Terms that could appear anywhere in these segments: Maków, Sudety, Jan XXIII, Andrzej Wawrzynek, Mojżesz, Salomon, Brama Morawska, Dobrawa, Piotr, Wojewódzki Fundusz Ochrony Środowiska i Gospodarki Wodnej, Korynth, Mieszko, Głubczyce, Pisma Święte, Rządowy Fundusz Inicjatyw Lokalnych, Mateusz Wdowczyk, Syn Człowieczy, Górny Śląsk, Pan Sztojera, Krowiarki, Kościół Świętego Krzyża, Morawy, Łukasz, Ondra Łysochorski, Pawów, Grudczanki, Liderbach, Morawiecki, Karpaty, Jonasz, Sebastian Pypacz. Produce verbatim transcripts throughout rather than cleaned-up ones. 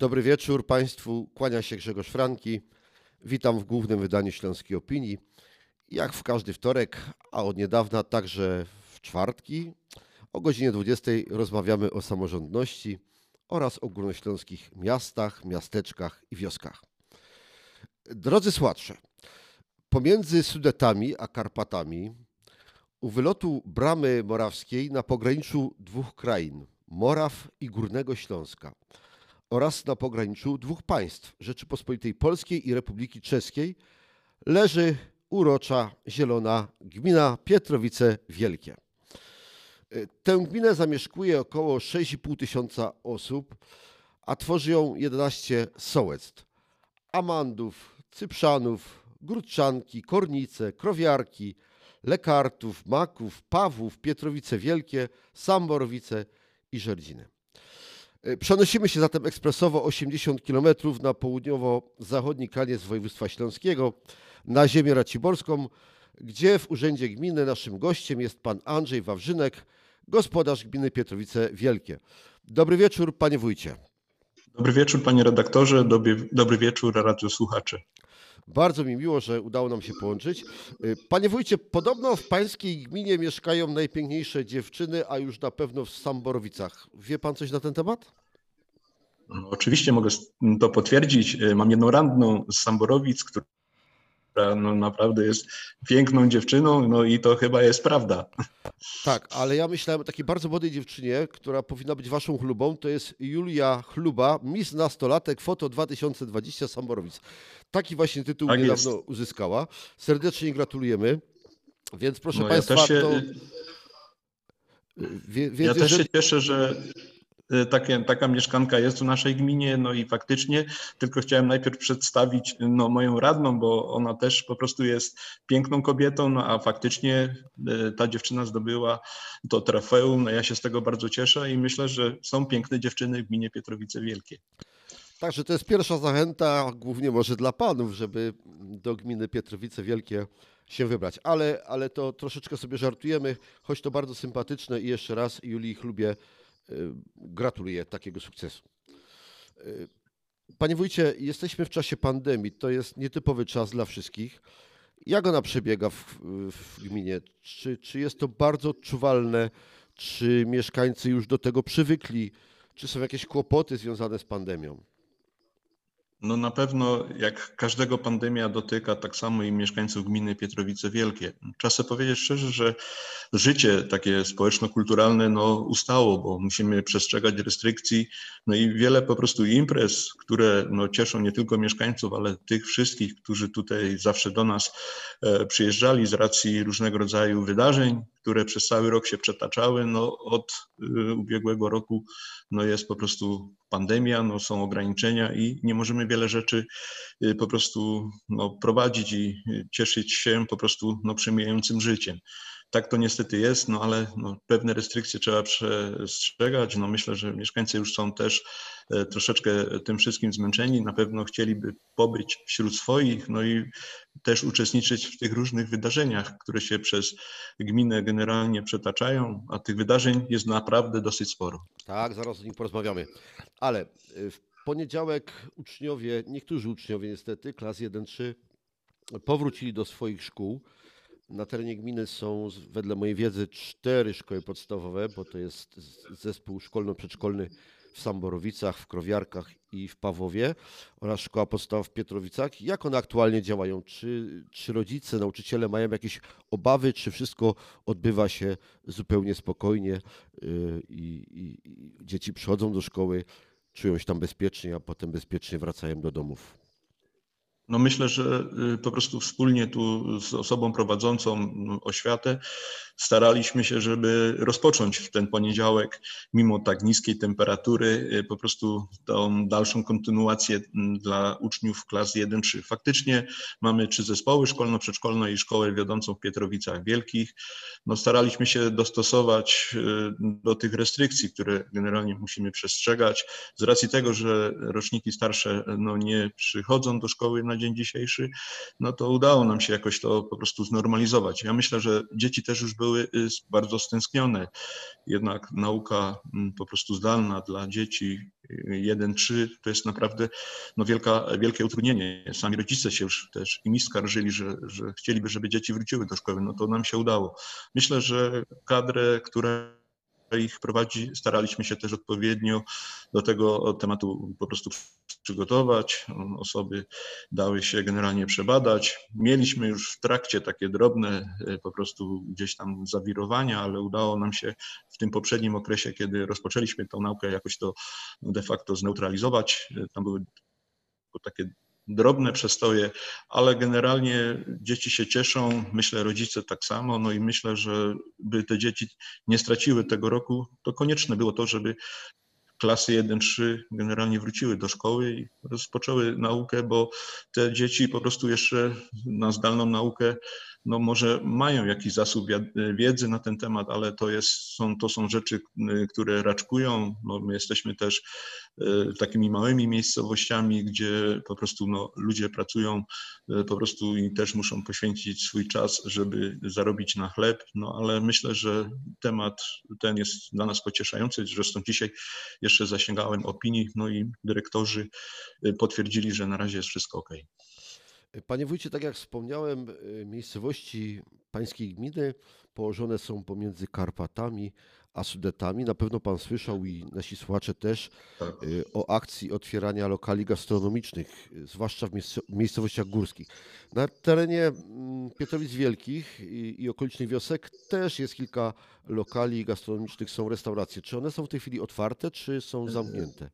Dobry wieczór Państwu, kłania się Grzegorz Franki. Witam w głównym wydaniu Śląskiej Opinii. Jak w każdy wtorek, a od niedawna także w czwartki, o godzinie dwudziestej rozmawiamy o samorządności oraz o górnośląskich miastach, miasteczkach i wioskach. Drodzy słuchacze, pomiędzy Sudetami a Karpatami, u wylotu Bramy Morawskiej na pograniczu dwóch krain, Moraw i Górnego Śląska, oraz na pograniczu dwóch państw, Rzeczypospolitej Polskiej i Republiki Czeskiej, leży urocza, zielona gmina Pietrowice Wielkie. Tę gminę zamieszkuje około sześć i pół tysiąca osób, a tworzy ją jedenaście sołectw. Amandów, Cyprzanów, Grudczanki, Kornice, Krowiarki, Lekartów, Maków, Pawów, Pietrowice Wielkie, Samborowice i Żerdziny. Przenosimy się zatem ekspresowo osiemdziesiąt kilometrów na południowo-zachodni kraniec województwa śląskiego, na ziemię raciborską, gdzie w urzędzie gminy naszym gościem jest pan Andrzej Wawrzynek, gospodarz gminy Pietrowice Wielkie. Dobry wieczór, panie wójcie. Dobry wieczór, panie redaktorze. Dobry, dobry wieczór, radiosłuchacze. Bardzo mi miło, że udało nam się połączyć. Panie wójcie, podobno w pańskiej gminie mieszkają najpiękniejsze dziewczyny, a już na pewno w Samborowicach. Wie pan coś na ten temat? No, oczywiście mogę to potwierdzić. Mam jedną radną z Samborowic, która no, naprawdę jest piękną dziewczyną, no i to chyba jest prawda. Tak, ale ja myślałem o takiej bardzo młodej dziewczynie, która powinna być waszą chlubą, to jest Julia Chluba, Miss Nastolatek Foto dwa tysiące dwadzieścia Samborowic. Taki właśnie tytuł tak niedawno jest. Uzyskała. Serdecznie gratulujemy. Więc proszę no, Państwa, ja też się, to... Wie, wie, ja też się cieszę, że Takie, taka mieszkanka jest w naszej gminie, no i faktycznie, tylko chciałem najpierw przedstawić no, moją radną, bo ona też po prostu jest piękną kobietą, no a faktycznie y, ta dziewczyna zdobyła to trofeum, no ja się z tego bardzo cieszę i myślę, że są piękne dziewczyny w gminie Pietrowice Wielkie. Także to jest pierwsza zachęta, głównie może dla panów, żeby do gminy Pietrowice Wielkie się wybrać, ale, ale to troszeczkę sobie żartujemy, choć to bardzo sympatyczne i jeszcze raz Julii Chlubie gratuluję takiego sukcesu. Panie wójcie, jesteśmy w czasie pandemii. To jest nietypowy czas dla wszystkich. Jak ona przebiega w, w gminie? Czy, czy jest to bardzo odczuwalne? Czy mieszkańcy już do tego przywykli? Czy są jakieś kłopoty związane z pandemią? No na pewno jak każdego pandemia dotyka tak samo i mieszkańców gminy Pietrowice Wielkie. Trzeba sobie powiedzieć szczerze, że życie takie społeczno-kulturalne no, ustało, bo musimy przestrzegać restrykcji. No i wiele po prostu imprez, które no, cieszą nie tylko mieszkańców, ale tych wszystkich, którzy tutaj zawsze do nas e, przyjeżdżali z racji różnego rodzaju wydarzeń, które przez cały rok się przetaczały. No, od y, ubiegłego roku no, jest po prostu pandemia, no, są ograniczenia i nie możemy wiele rzeczy y, po prostu no, prowadzić i cieszyć się po prostu no, przemijającym życiem. Tak to niestety jest, no, ale no, pewne restrykcje trzeba przestrzegać. No, myślę, że mieszkańcy już są też y, troszeczkę tym wszystkim zmęczeni. Na pewno chcieliby pobyć wśród swoich, no i też uczestniczyć w tych różnych wydarzeniach, które się przez gminę generalnie przetaczają, a tych wydarzeń jest naprawdę dosyć sporo. Tak, zaraz o nich porozmawiamy. Ale w poniedziałek uczniowie, niektórzy uczniowie niestety, klas jeden trzy, powrócili do swoich szkół. Na terenie gminy są, wedle mojej wiedzy, cztery szkoły podstawowe, bo to jest zespół szkolno-przedszkolny w Samborowicach, w Krowiarkach i w Pawowie oraz szkoła podstawowa w Pietrowicach. Jak one aktualnie działają? Czy, czy rodzice, nauczyciele mają jakieś obawy, czy wszystko odbywa się zupełnie spokojnie i, i, i dzieci przychodzą do szkoły, czują się tam bezpiecznie, a potem bezpiecznie wracają do domów? No myślę, że po prostu wspólnie tu z osobą prowadzącą oświatę staraliśmy się, żeby rozpocząć w ten poniedziałek, mimo tak niskiej temperatury, po prostu tą dalszą kontynuację dla uczniów klas jeden trzy. Faktycznie mamy trzy zespoły szkolno-przedszkolne i szkołę wiodącą w Pietrowicach Wielkich. No staraliśmy się dostosować do tych restrykcji, które generalnie musimy przestrzegać. Z racji tego, że roczniki starsze no nie przychodzą do szkoły na dzień dzisiejszy, no to udało nam się jakoś to po prostu znormalizować. Ja myślę, że dzieci też już były bardzo stęsknione. Jednak nauka po prostu zdalna dla dzieci jeden trzy to jest naprawdę no wielka, wielkie utrudnienie. Sami rodzice się już też i mi skarżyli, że, że chcieliby, żeby dzieci wróciły do szkoły. No to nam się udało. Myślę, że kadrę, która ich prowadzi, staraliśmy się też odpowiednio do tego tematu po prostu przygotować. Osoby dały się generalnie przebadać. Mieliśmy już w trakcie takie drobne po prostu gdzieś tam zawirowania, ale udało nam się w tym poprzednim okresie, kiedy rozpoczęliśmy tą naukę, jakoś to de facto zneutralizować. Tam były takie drobne przestoje, ale generalnie dzieci się cieszą, myślę, rodzice tak samo, no i myślę, że by te dzieci nie straciły tego roku, to konieczne było to, żeby klasy jeden trzy generalnie wróciły do szkoły i rozpoczęły naukę, bo te dzieci po prostu jeszcze na zdalną naukę no może mają jakiś zasób wiedzy na ten temat, ale to, jest, są, to są rzeczy, które raczkują. No my jesteśmy też takimi małymi miejscowościami, gdzie po prostu no, ludzie pracują po prostu i też muszą poświęcić swój czas, żeby zarobić na chleb. No ale myślę, że temat ten jest dla nas pocieszający. Zresztą dzisiaj jeszcze zasięgałem opinii, no i dyrektorzy potwierdzili, że na razie jest wszystko ok. Panie wójcie, tak jak wspomniałem, miejscowości pańskiej gminy położone są pomiędzy Karpatami a Sudetami. Na pewno pan słyszał i nasi słuchacze też o akcji otwierania lokali gastronomicznych, zwłaszcza w miejscowościach górskich. Na terenie Pietrowic Wielkich i okolicznych wiosek też jest kilka lokali gastronomicznych, są restauracje. Czy one są w tej chwili otwarte, czy są zamknięte?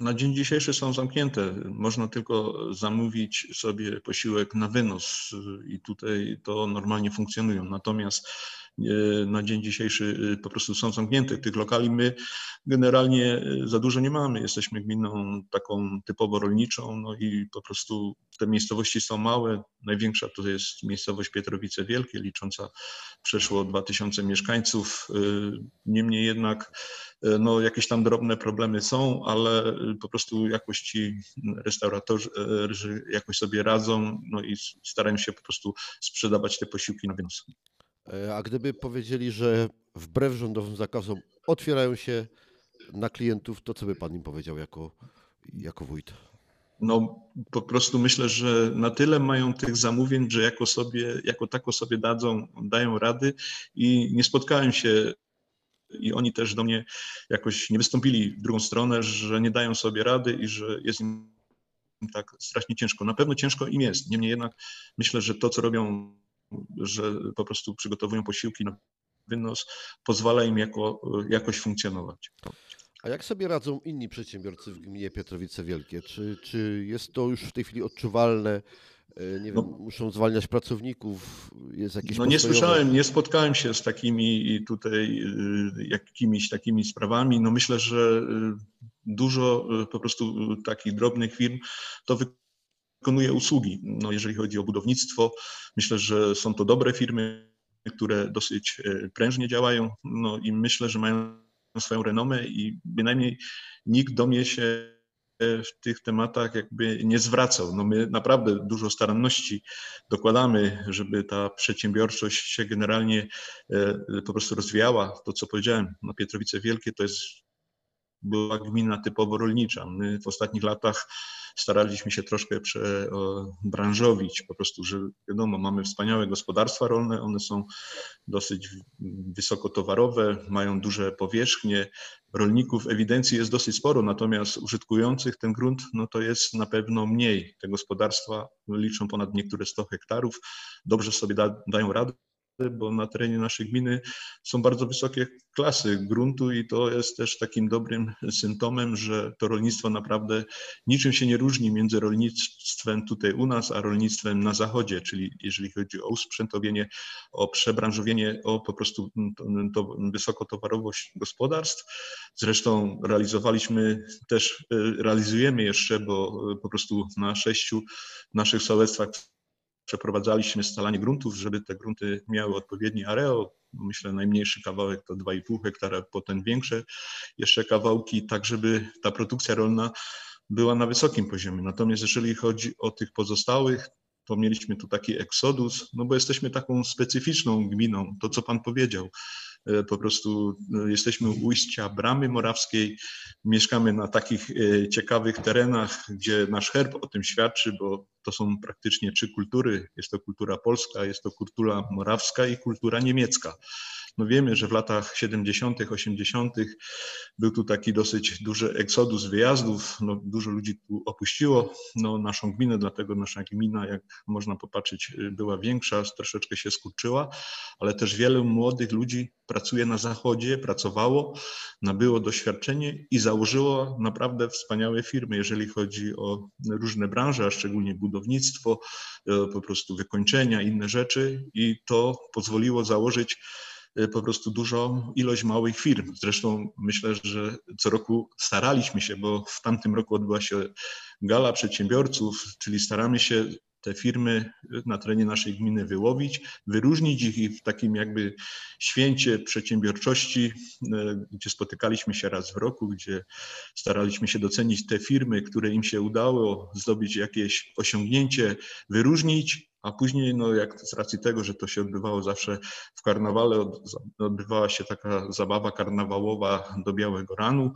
Na dzień dzisiejszy są zamknięte. Można tylko zamówić sobie posiłek na wynos i tutaj to normalnie funkcjonują. Natomiast na dzień dzisiejszy po prostu są zamknięte. Tych lokali my generalnie za dużo nie mamy. Jesteśmy gminą taką typowo rolniczą, no i po prostu te miejscowości są małe. Największa to jest miejscowość Pietrowice Wielkie, licząca przeszło dwa tysiące mieszkańców. Niemniej jednak no, jakieś tam drobne problemy są, ale po prostu jakoś ci restauratorzy jakoś sobie radzą, no i starają się po prostu sprzedawać te posiłki na wynos. A gdyby powiedzieli, że wbrew rządowym zakazom otwierają się na klientów, to co by pan im powiedział jako, jako wójt? No po prostu myślę, że na tyle mają tych zamówień, że jako, sobie, jako tako sobie dadzą, dają rady i nie spotkałem się i oni też do mnie jakoś nie wystąpili w drugą stronę, że nie dają sobie rady i że jest im tak strasznie ciężko. Na pewno ciężko im jest, niemniej jednak myślę, że to co robią, że po prostu przygotowują posiłki na wynos, pozwala im jako, jakoś funkcjonować. A jak sobie radzą inni przedsiębiorcy w gminie Pietrowice Wielkie? Czy, czy jest to już w tej chwili odczuwalne? Nie wiem, no, muszą zwalniać pracowników? Jest jakieś no nie słyszałem, nie spotkałem się z takimi tutaj jakimiś takimi sprawami. No myślę, że dużo po prostu takich drobnych firm to wy... wykonuje usługi. No, jeżeli chodzi o budownictwo, myślę, że są to dobre firmy, które dosyć prężnie działają, no i myślę, że mają swoją renomę i bynajmniej nikt do mnie się w tych tematach jakby nie zwracał. No my naprawdę dużo staranności dokładamy, żeby ta przedsiębiorczość się generalnie po prostu rozwijała. To, co powiedziałem, no Pietrowice Wielkie to jest była gmina typowo rolnicza. My w ostatnich latach staraliśmy się troszkę przebranżowić, po prostu, że wiadomo, mamy wspaniałe gospodarstwa rolne, one są dosyć wysokotowarowe, mają duże powierzchnie, rolników ewidencji jest dosyć sporo, natomiast użytkujących ten grunt, no to jest na pewno mniej. Te gospodarstwa liczą ponad niektóre sto hektarów, dobrze sobie da, dają radę, bo na terenie naszej gminy są bardzo wysokie klasy gruntu i to jest też takim dobrym symptomem, że to rolnictwo naprawdę niczym się nie różni między rolnictwem tutaj u nas, a rolnictwem na zachodzie, czyli jeżeli chodzi o usprzętowienie, o przebranżowienie, o po prostu to wysokotowarowość gospodarstw. Zresztą realizowaliśmy też, realizujemy jeszcze, bo po prostu na sześciu naszych sołectwach przeprowadzaliśmy scalanie gruntów, żeby te grunty miały odpowiedni areo. Myślę, najmniejszy kawałek to dwa i pół hektara, potem większe jeszcze kawałki, tak żeby ta produkcja rolna była na wysokim poziomie. Natomiast jeżeli chodzi o tych pozostałych, to mieliśmy tu taki eksodus, no bo jesteśmy taką specyficzną gminą, to co pan powiedział. Po prostu jesteśmy u ujścia Bramy Morawskiej, mieszkamy na takich ciekawych terenach, gdzie nasz herb o tym świadczy, bo to są praktycznie trzy kultury. Jest to kultura polska, jest to kultura morawska i kultura niemiecka. No wiemy, że w latach siedemdziesiątych, osiemdziesiątych był tu taki dosyć duży eksodus wyjazdów. No, dużo ludzi tu opuściło no, naszą gminę, dlatego nasza gmina, jak można popatrzeć, była większa, troszeczkę się skurczyła, ale też wielu młodych ludzi pracuje na zachodzie, pracowało, nabyło doświadczenie i założyło naprawdę wspaniałe firmy, jeżeli chodzi o różne branże, a szczególnie budownictwo, po prostu wykończenia, inne rzeczy i to pozwoliło założyć po prostu dużą ilość małych firm. Zresztą myślę, że co roku staraliśmy się, bo w tamtym roku odbyła się gala przedsiębiorców, czyli staramy się te firmy na terenie naszej gminy wyłowić, wyróżnić ich i w takim jakby święcie przedsiębiorczości, gdzie spotykaliśmy się raz w roku, gdzie staraliśmy się docenić te firmy, które im się udało zdobyć jakieś osiągnięcie, wyróżnić, a później no jak z racji tego, że to się odbywało zawsze w karnawale, odbywała się taka zabawa karnawałowa do białego ranu,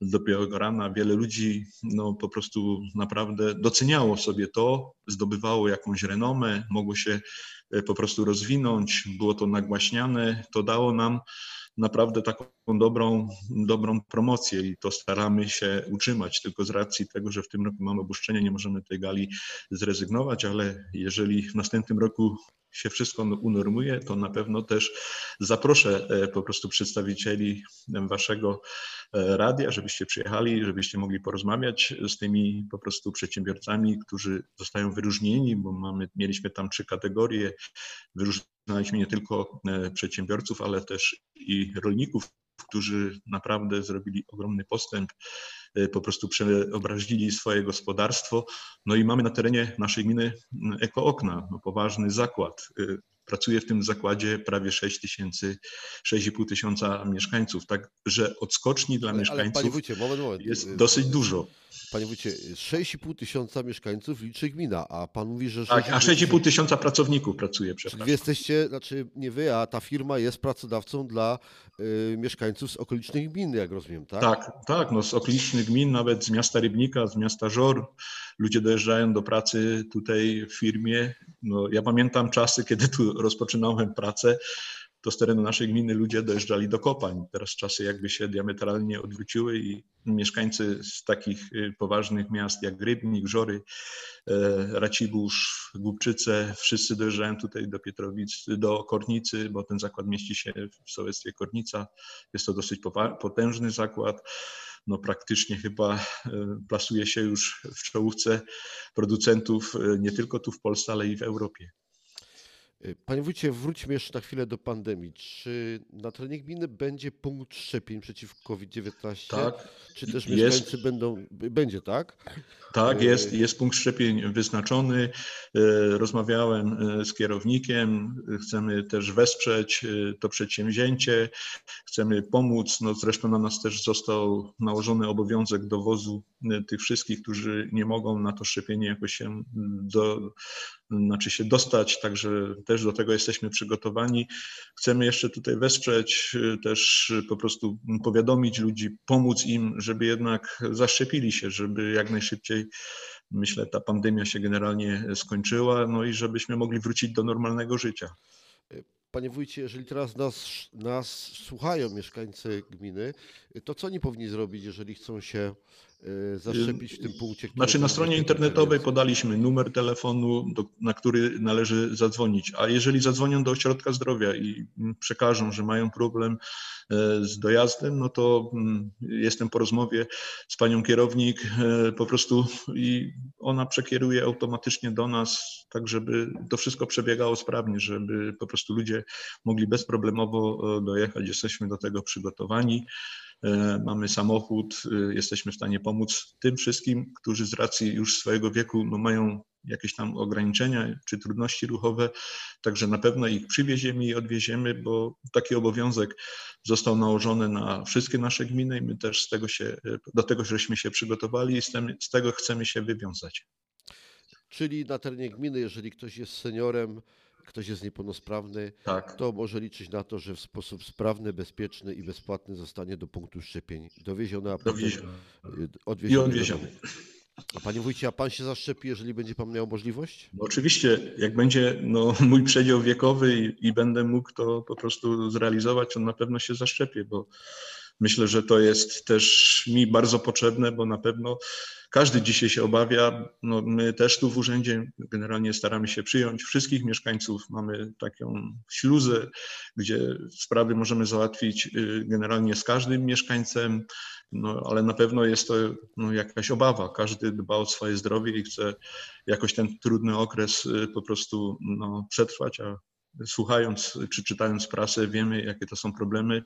do białego rana wiele ludzi no, po prostu naprawdę doceniało sobie to, zdobywało jakąś renomę, mogło się po prostu rozwinąć, było to nagłaśniane, to dało nam naprawdę taką dobrą, dobrą promocję i to staramy się utrzymać, tylko z racji tego, że w tym roku mamy opuszczenie, nie możemy tej gali zrezygnować, ale jeżeli w następnym roku się wszystko unormuje, to na pewno też zaproszę po prostu przedstawicieli waszego radia, żebyście przyjechali, żebyście mogli porozmawiać z tymi po prostu przedsiębiorcami, którzy zostają wyróżnieni, bo mamy, mieliśmy tam trzy kategorie, wyróżnialiśmy nie tylko przedsiębiorców, ale też i rolników, którzy naprawdę zrobili ogromny postęp, po prostu przeobrazili swoje gospodarstwo. No i mamy na terenie naszej gminy EkoOkna, no poważny zakład. Pracuje w tym zakładzie prawie sześć tysięcy, sześć i pół tysiąca mieszkańców, także odskoczni dla ale, mieszkańców ale, wójcie, moment, moment. jest dosyć dużo. Panie wójcie, sześć i pół tysiąca mieszkańców liczy gmina, a pan mówi, że... Tak, a sześć i pół tysiąca pracowników pracuje, przepraszam. Wy jesteście, znaczy nie wy, a ta firma jest pracodawcą dla y, mieszkańców z okolicznych gmin, jak rozumiem, tak? Tak, tak, no z okolicznych gmin, nawet z miasta Rybnika, z miasta Żor. Ludzie dojeżdżają do pracy tutaj w firmie. No, ja pamiętam czasy, kiedy tu rozpoczynałem pracę, to z terenu naszej gminy ludzie dojeżdżali do kopalń. Teraz czasy jakby się diametralnie odwróciły i mieszkańcy z takich poważnych miast jak Rybnik, Żory, Racibórz, Głubczyce, wszyscy dojeżdżają tutaj do Pietrowic, do Kornicy, bo ten zakład mieści się w sołectwie Kornica. Jest to dosyć potężny zakład. No praktycznie chyba plasuje się już w czołówce producentów nie tylko tu w Polsce, ale i w Europie. Panie wójcie, wróćmy jeszcze na chwilę do pandemii. Czy na terenie gminy będzie punkt szczepień przeciw COVID dziewiętnaście? Tak. Czy też mieszkańcy jest. będą... Będzie, tak? Tak, jest, jest punkt szczepień wyznaczony. Rozmawiałem z kierownikiem. Chcemy też wesprzeć to przedsięwzięcie. Chcemy pomóc. No zresztą na nas też został nałożony obowiązek dowozu tych wszystkich, którzy nie mogą na to szczepienie jakoś się do... Znaczy się dostać, także też do tego jesteśmy przygotowani. Chcemy jeszcze tutaj wesprzeć, też po prostu powiadomić ludzi, pomóc im, żeby jednak zaszczepili się, żeby jak najszybciej, myślę, ta pandemia się generalnie skończyła, no i żebyśmy mogli wrócić do normalnego życia. Panie wójcie, jeżeli teraz nas, nas słuchają mieszkańcy gminy, to co oni powinni zrobić, jeżeli chcą się zaszczepić w tym punkcie? Znaczy na stronie internetowej podaliśmy numer telefonu, do, na który należy zadzwonić, a jeżeli zadzwonią do ośrodka zdrowia i przekażą, że mają problem z dojazdem, no to jestem po rozmowie z panią kierownik po prostu i ona przekieruje automatycznie do nas, tak żeby to wszystko przebiegało sprawnie, żeby po prostu ludzie mogli bezproblemowo dojechać. Jesteśmy do tego przygotowani. mamy samochód, jesteśmy w stanie pomóc tym wszystkim, którzy z racji już swojego wieku no, mają jakieś tam ograniczenia czy trudności ruchowe, także na pewno ich przywieziemy i odwieziemy, bo taki obowiązek został nałożony na wszystkie nasze gminy i my też z tego się, do tego żeśmy się przygotowali i z tego chcemy się wywiązać. Czyli na terenie gminy, jeżeli ktoś jest seniorem, ktoś jest niepełnosprawny, tak, to może liczyć na to, że w sposób sprawny, bezpieczny i bezpłatny zostanie do punktu szczepień dowieziony, a potem odwieziony. I odwieziony. A panie wójcie, a pan się zaszczepi, jeżeli będzie pan miał możliwość? No oczywiście, jak będzie no, mój przedział wiekowy i, i będę mógł to po prostu zrealizować, on na pewno się zaszczepię, bo myślę, że to jest też mi bardzo potrzebne, bo na pewno każdy dzisiaj się obawia. No, my też tu w urzędzie generalnie staramy się przyjąć wszystkich mieszkańców. Mamy taką śluzę, gdzie sprawy możemy załatwić generalnie z każdym mieszkańcem, no, ale na pewno jest to no, jakaś obawa. Każdy dba o swoje zdrowie i chce jakoś ten trudny okres po prostu no, przetrwać, a słuchając czy czytając prasę, wiemy, jakie to są problemy,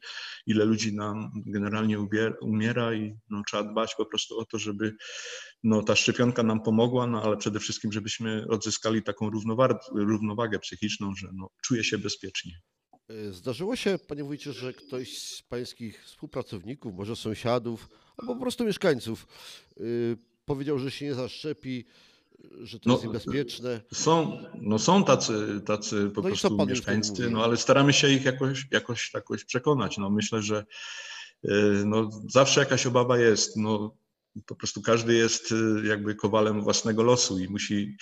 ile ludzi nam generalnie umiera i no, trzeba dbać po prostu o to, żeby no, ta szczepionka nam pomogła, no, ale przede wszystkim, żebyśmy odzyskali taką równowagę psychiczną, że no, czuję się bezpiecznie. Zdarzyło się, panie wójcie, że ktoś z pańskich współpracowników, może sąsiadów albo po prostu mieszkańców yy, powiedział, że się nie zaszczepi, że to no, jest niebezpieczne. Są, no są tacy, tacy po no prostu mieszkańcy, no ale staramy się ich jakoś, jakoś, jakoś przekonać. No myślę, że no, zawsze jakaś obawa jest. No, po prostu każdy jest jakby kowalem własnego losu i musi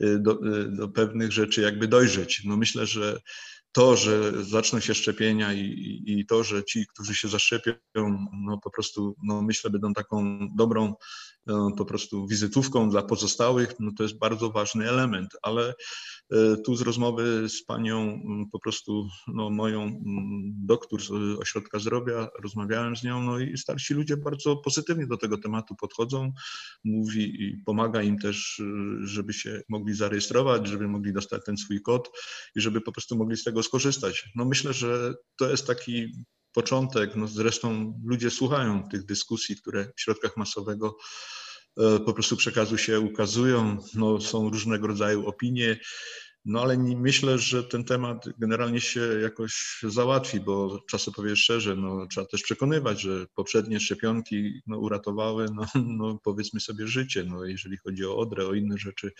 do, do pewnych rzeczy jakby dojrzeć. No myślę, że to, że zaczną się szczepienia i, i to, że ci, którzy się zaszczepią, no po prostu, no myślę, będą taką dobrą no, po prostu wizytówką dla pozostałych, no to jest bardzo ważny element, ale tu z rozmowy z panią po prostu, no moją doktor z Ośrodka Zdrowia, rozmawiałem z nią, no i starsi ludzie bardzo pozytywnie do tego tematu podchodzą, mówi i pomaga im też, żeby się mogli zarejestrować, żeby mogli dostać ten swój kod i żeby po prostu mogli z tego skorzystać. No myślę, że to jest taki początek. No zresztą ludzie słuchają tych dyskusji, które w środkach masowego po prostu przekazu się ukazują. No są różnego rodzaju opinie, no ale myślę, że ten temat generalnie się jakoś załatwi, bo czasem powiem szczerze, no trzeba też przekonywać, że poprzednie szczepionki no, uratowały, no, no powiedzmy sobie, życie, no jeżeli chodzi o Odrę, o inne rzeczy,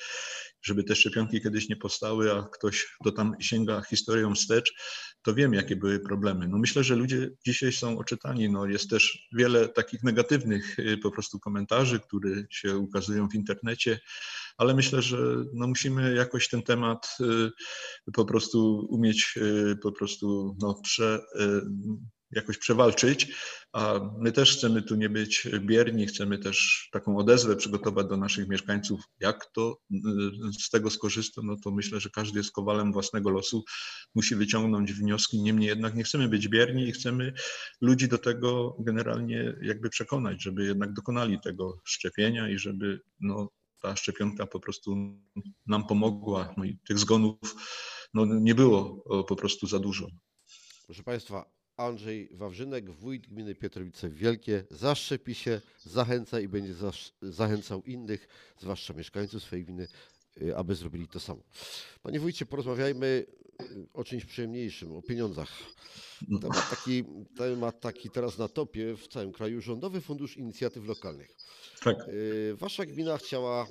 żeby te szczepionki kiedyś nie powstały, a ktoś, kto tam sięga historią wstecz, to wiem, jakie były problemy. No myślę, że ludzie dzisiaj są oczytani, no jest też wiele takich negatywnych po prostu komentarzy, które się ukazują w internecie, ale myślę, że no musimy jakoś ten temat po prostu umieć po prostu no, prze, jakoś przewalczyć, a my też chcemy tu nie być bierni, chcemy też taką odezwę przygotować do naszych mieszkańców. Jak to z tego skorzysta, no to myślę, że każdy jest kowalem własnego losu, musi wyciągnąć wnioski, niemniej jednak nie chcemy być bierni i chcemy ludzi do tego generalnie jakby przekonać, żeby jednak dokonali tego szczepienia i żeby no, ta szczepionka po prostu nam pomogła, no i tych zgonów no, nie było po prostu za dużo. Proszę państwa, Andrzej Wawrzynek, wójt gminy Pietrowice Wielkie, zaszczepi się, zachęca i będzie zachęcał innych, zwłaszcza mieszkańców swojej gminy, aby zrobili to samo. Panie wójcie, porozmawiajmy o czymś przyjemniejszym, o pieniądzach. Temat taki, temat taki teraz na topie w całym kraju, Rządowy Fundusz Inicjatyw Lokalnych. Tak. Wasza gmina chciała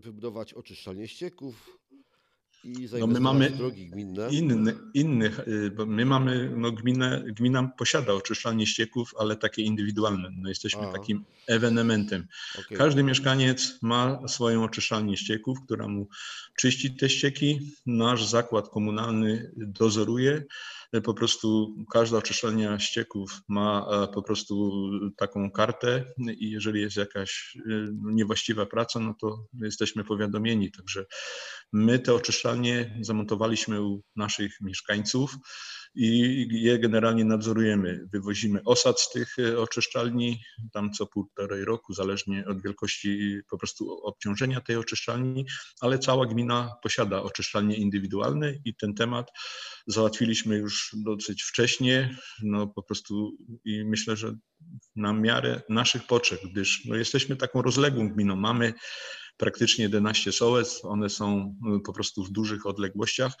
wybudować oczyszczalnię ścieków i no my mamy drogi gminne. Inny, innych, bo my mamy, no gminę, gmina posiada oczyszczalnie ścieków, ale takie indywidualne. No jesteśmy A. takim ewenementem. Okay. Każdy mieszkaniec ma swoją oczyszczalnię ścieków, która mu czyści te ścieki. Nasz zakład komunalny dozoruje. Po prostu każda oczyszczalnia ścieków ma po prostu taką kartę i jeżeli jest jakaś niewłaściwa praca, no to jesteśmy powiadomieni. Także my te oczyszczalnie zamontowaliśmy u naszych mieszkańców i je generalnie nadzorujemy. Wywozimy osad z tych oczyszczalni tam co półtorej roku, zależnie od wielkości po prostu obciążenia tej oczyszczalni, ale cała gmina posiada oczyszczalnie indywidualne i ten temat załatwiliśmy już dosyć wcześnie, no po prostu i myślę, że na miarę naszych potrzeb, gdyż no, jesteśmy taką rozległą gminą. Mamy praktycznie jedenaście sołectw, one są po prostu w dużych odległościach.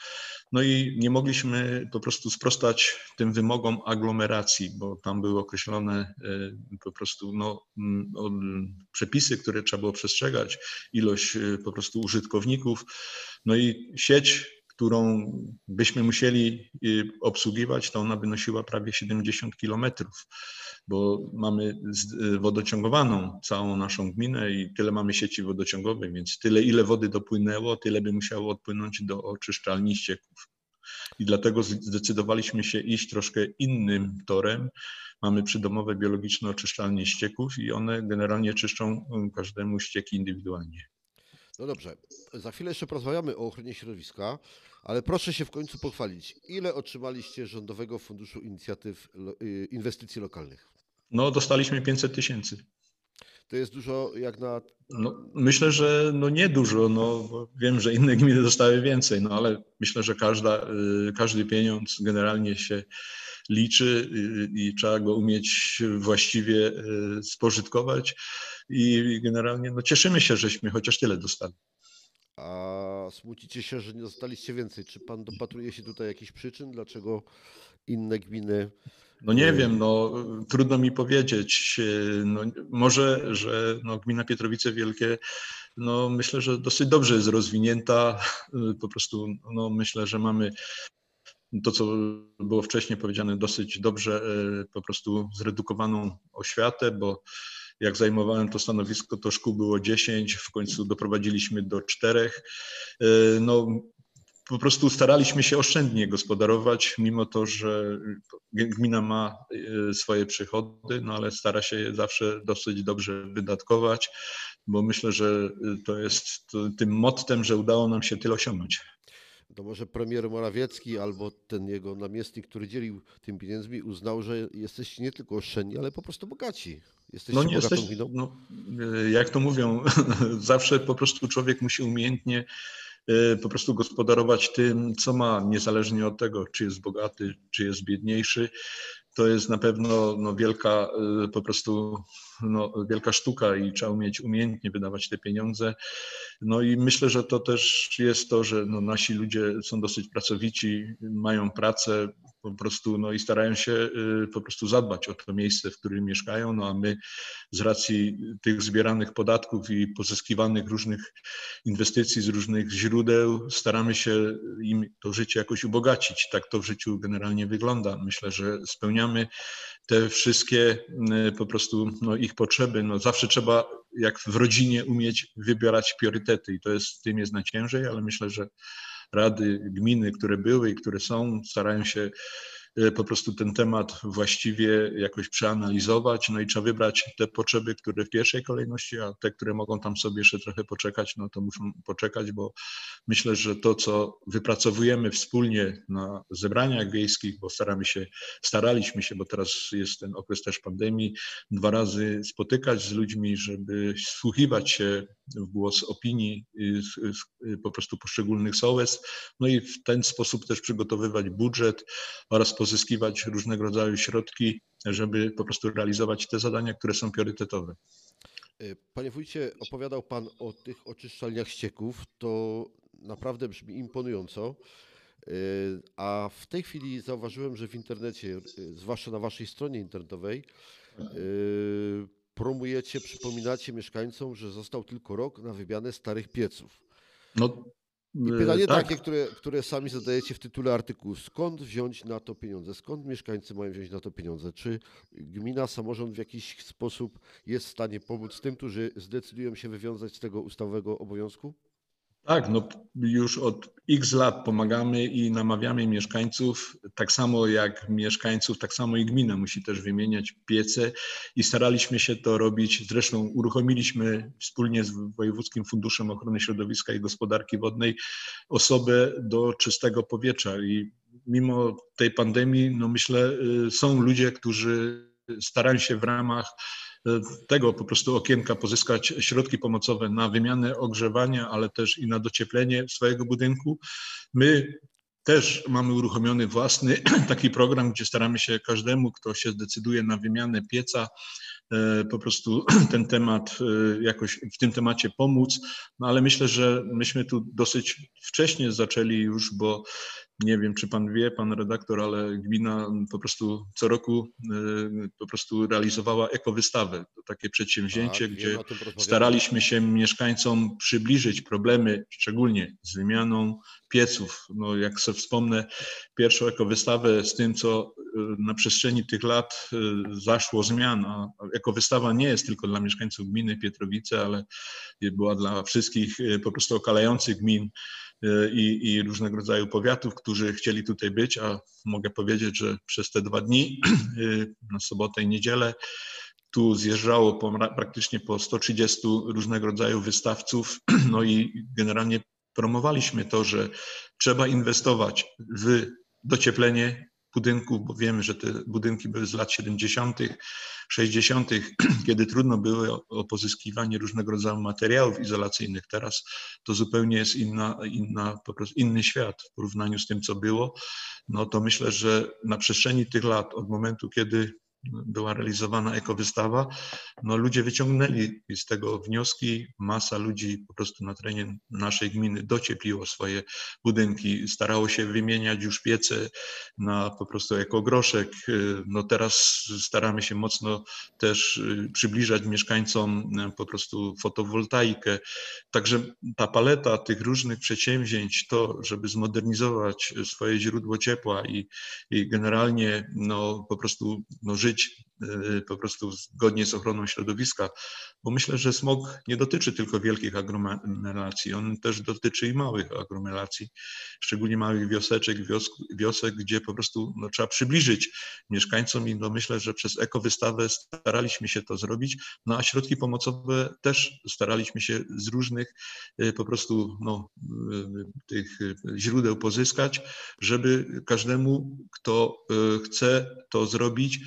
No i nie mogliśmy po prostu sprostać tym wymogom aglomeracji, bo tam były określone po prostu no, przepisy, które trzeba było przestrzegać, ilość po prostu użytkowników, no i sieć, którą byśmy musieli obsługiwać, to ona by nosiła prawie siedemdziesiąt kilometrów, bo mamy wodociągowaną całą naszą gminę i tyle mamy sieci wodociągowej, więc tyle, ile wody dopłynęło, tyle by musiało odpłynąć do oczyszczalni ścieków. I dlatego zdecydowaliśmy się iść troszkę innym torem. Mamy przydomowe biologiczne oczyszczalnie ścieków i one generalnie czyszczą każdemu ścieki indywidualnie. No dobrze, za chwilę jeszcze porozmawiamy o ochronie środowiska, ale proszę się w końcu pochwalić. Ile otrzymaliście Rządowego Funduszu Inicjatyw Inwestycji Lokalnych? No dostaliśmy pięćset tysięcy. To jest dużo jak na... No, myślę, że no nie dużo, no, bo wiem, że inne gminy dostały więcej, no ale myślę, że każda, każdy pieniądz generalnie się liczy i trzeba go umieć właściwie spożytkować i generalnie no, cieszymy się, żeśmy chociaż tyle dostali. A smucicie się, że nie dostaliście więcej. Czy pan dopatruje się tutaj jakichś przyczyn, dlaczego inne gminy... No nie wiem, no, trudno mi powiedzieć. No, może, że no, gmina Pietrowice Wielkie, no, myślę, że dosyć dobrze jest rozwinięta. Po prostu no, myślę, że mamy to, co było wcześniej powiedziane, dosyć dobrze po prostu zredukowaną oświatę, bo jak zajmowałem to stanowisko, to szkół było dziesięć, w końcu doprowadziliśmy do czterech. No, po prostu staraliśmy się oszczędnie gospodarować, mimo to, że gmina ma swoje przychody, no ale stara się je zawsze dosyć dobrze wydatkować, bo myślę, że to jest tym mottem, że udało nam się tyle osiągnąć. To może premier Morawiecki albo ten jego namiestnik, który dzielił tym pieniędzmi, uznał, że jesteście nie tylko oszczędni, ale po prostu bogaci. Jesteście no nie bogatą jesteś, gminą? No, jak to mówią, zawsze po prostu człowiek musi umiejętnie po prostu gospodarować tym, co ma, niezależnie od tego, czy jest bogaty, czy jest biedniejszy. To jest na pewno no, wielka po prostu no, wielka sztuka i trzeba umieć umiejętnie wydawać te pieniądze. No i myślę, że to też jest to, że no, nasi ludzie są dosyć pracowici, mają pracę po prostu no, i starają się po prostu zadbać o to miejsce, w którym mieszkają. No a my z racji tych zbieranych podatków i pozyskiwanych różnych inwestycji z różnych źródeł staramy się im to życie jakoś ubogacić. Tak to w życiu generalnie wygląda. Myślę, że spełniamy te wszystkie po prostu no, ich potrzeby. No, zawsze trzeba, jak w rodzinie, umieć wybierać priorytety i to jest, tym jest najciężej, ale myślę, że rady gminy, które były i które są, starają się po prostu ten temat właściwie jakoś przeanalizować, no i trzeba wybrać te potrzeby, które w pierwszej kolejności, a te, które mogą tam sobie jeszcze trochę poczekać, no to muszą poczekać, bo myślę, że to, co wypracowujemy wspólnie na zebraniach wiejskich, bo staramy się, staraliśmy się, bo teraz jest ten okres też pandemii, dwa razy spotykać z ludźmi, żeby wsłuchiwać się w głos opinii po prostu poszczególnych sołectw, no i w ten sposób też przygotowywać budżet oraz pozyskiwać różnego rodzaju środki, żeby po prostu realizować te zadania, które są priorytetowe. Panie wójcie, opowiadał pan o tych oczyszczalniach ścieków. To naprawdę brzmi imponująco. A w tej chwili zauważyłem, że w internecie, zwłaszcza na waszej stronie internetowej, promujecie, przypominacie mieszkańcom, że został tylko rok na wymianę starych pieców. No. I pytanie tak. takie, które, które sami zadajecie w tytule artykułu. Skąd wziąć na to pieniądze? Skąd mieszkańcy mają wziąć na to pieniądze? Czy gmina, samorząd w jakiś sposób jest w stanie pomóc tym, którzy zdecydują się wywiązać z tego ustawowego obowiązku? Tak, no już od iks lat pomagamy i namawiamy mieszkańców, tak samo jak mieszkańców, tak samo i gmina musi też wymieniać piece i staraliśmy się to robić. Zresztą uruchomiliśmy wspólnie z Wojewódzkim Funduszem Ochrony Środowiska i Gospodarki Wodnej osobę do czystego powietrza i mimo tej pandemii, no myślę, są ludzie, którzy starają się w ramach tego po prostu okienka pozyskać środki pomocowe na wymianę ogrzewania, ale też i na docieplenie swojego budynku. My Też mamy uruchomiony własny taki program, gdzie staramy się każdemu, kto się zdecyduje na wymianę pieca, po prostu ten temat, jakoś w tym temacie pomóc. No ale myślę, że myśmy tu dosyć wcześnie zaczęli już, bo nie wiem, czy pan wie, pan redaktor, ale gmina po prostu co roku po prostu realizowała ekowystawę. To takie przedsięwzięcie, tak, gdzie staraliśmy się mieszkańcom przybliżyć problemy, szczególnie z wymianą pieców. No, jak sobie wspomnę, pierwszą ekowystawę z tym, co na przestrzeni tych lat zaszło zmian. Ekowystawa nie jest tylko dla mieszkańców gminy Pietrowice, ale była dla wszystkich po prostu okalających gmin i, i różnego rodzaju powiatów, którzy chcieli tutaj być, a mogę powiedzieć, że przez te dwa dni, na sobotę i niedzielę, tu zjeżdżało po, praktycznie po sto trzydziestu różnego rodzaju wystawców, no i generalnie promowaliśmy to, że trzeba inwestować w docieplenie budynków, bo wiemy, że te budynki były z lat siedemdziesiątych, sześćdziesiątych, kiedy trudno było o pozyskiwanie różnego rodzaju materiałów izolacyjnych. Teraz to zupełnie jest inna, inna, po prostu inny świat w porównaniu z tym, co było. No to myślę, że na przestrzeni tych lat, od momentu, kiedy była realizowana ekowystawa, no ludzie wyciągnęli z tego wnioski, masa ludzi po prostu na terenie naszej gminy dociepliło swoje budynki, starało się wymieniać już piece na po prostu ekogroszek. No teraz staramy się mocno też przybliżać mieszkańcom po prostu fotowoltaikę. Także ta paleta tych różnych przedsięwzięć, to żeby zmodernizować swoje źródło ciepła i, i generalnie no po prostu no, żyć po prostu zgodnie z ochroną środowiska, bo myślę, że smog nie dotyczy tylko wielkich aglomeracji, on też dotyczy i małych aglomeracji, szczególnie małych wioseczek, wiosk, wiosek, gdzie po prostu no, trzeba przybliżyć mieszkańcom i no, myślę, że przez ekowystawę staraliśmy się to zrobić, no a środki pomocowe też staraliśmy się z różnych po prostu no, tych źródeł pozyskać, żeby każdemu, kto chce to zrobić,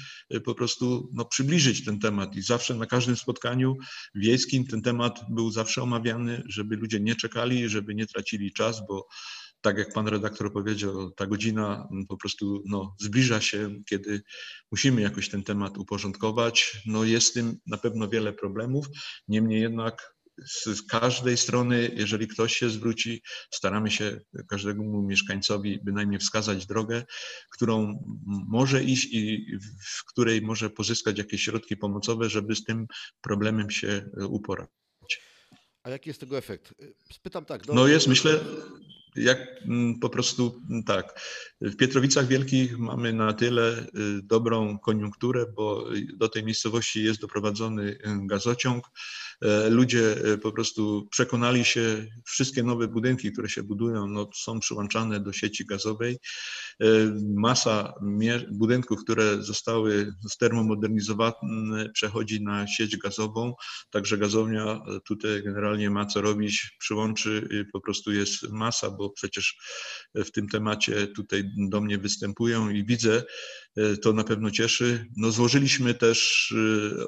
po prostu no, przybliżyć ten temat i zawsze na każdym spotkaniu wiejskim ten temat był zawsze omawiany, żeby ludzie nie czekali, żeby nie tracili czas, bo tak jak pan redaktor powiedział, ta godzina po prostu no, zbliża się, kiedy musimy jakoś ten temat uporządkować. No, jest z tym na pewno wiele problemów, niemniej jednak z każdej strony, jeżeli ktoś się zwróci, staramy się każdemu mieszkańcowi bynajmniej wskazać drogę, którą może iść i w której może pozyskać jakieś środki pomocowe, żeby z tym problemem się uporać. A jaki jest tego efekt? Spytam tak. Do... No jest, myślę... Jak po prostu tak, w Pietrowicach Wielkich mamy na tyle dobrą koniunkturę, bo do tej miejscowości jest doprowadzony gazociąg. Ludzie po prostu przekonali się, wszystkie nowe budynki, które się budują, no, są przyłączane do sieci gazowej. Masa budynków, które zostały termomodernizowane, przechodzi na sieć gazową, także gazownia tutaj generalnie ma co robić, przyłączy, po prostu jest masa, bo przecież w tym temacie tutaj do mnie występują i widzę, to na pewno cieszy. No, złożyliśmy też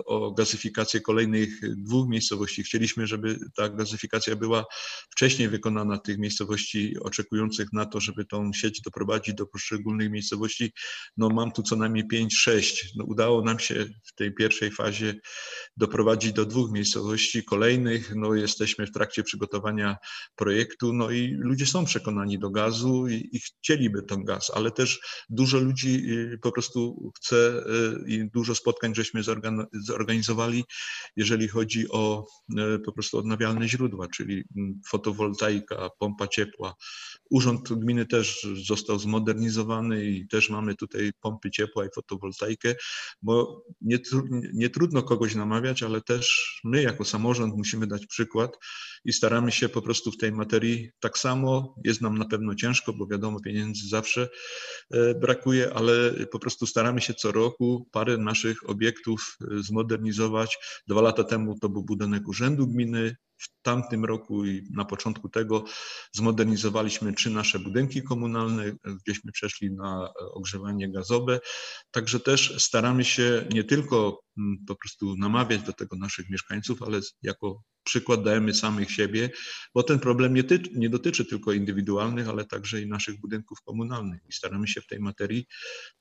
o gazyfikację kolejnych dwóch miejscowości. Chcieliśmy, żeby ta gazyfikacja była wcześniej wykonana, tych miejscowości oczekujących na to, żeby tą sieć doprowadzić do poszczególnych miejscowości. No, mam tu co najmniej pięć, sześć. No, udało nam się w tej pierwszej fazie doprowadzić do dwóch miejscowości kolejnych. No, jesteśmy w trakcie przygotowania projektu. No i ludzie są przekonani do gazu i, i chcieliby ten gaz, ale też dużo ludzi po prostu chce i dużo spotkań żeśmy zorganizowali, jeżeli chodzi o po prostu odnawialne źródła, czyli fotowoltaika, pompa ciepła. Urząd gminy też został zmodernizowany i też mamy tutaj pompy ciepła i fotowoltaikę, bo nie, nie trudno kogoś namawiać, ale też my jako samorząd musimy dać przykład i staramy się po prostu w tej materii tak samo. Jest nam na pewno ciężko, bo wiadomo, pieniędzy zawsze brakuje, ale po prostu staramy się co roku parę naszych obiektów zmodernizować. Dwa lata temu to był budynek Urzędu Gminy. W tamtym roku i na początku tego zmodernizowaliśmy trzy nasze budynki komunalne, gdzieśmy przeszli na ogrzewanie gazowe. Także też staramy się nie tylko po prostu namawiać do tego naszych mieszkańców, ale jako przykład dajemy samych siebie, bo ten problem nie, ty, nie dotyczy tylko indywidualnych, ale także i naszych budynków komunalnych. I staramy się w tej materii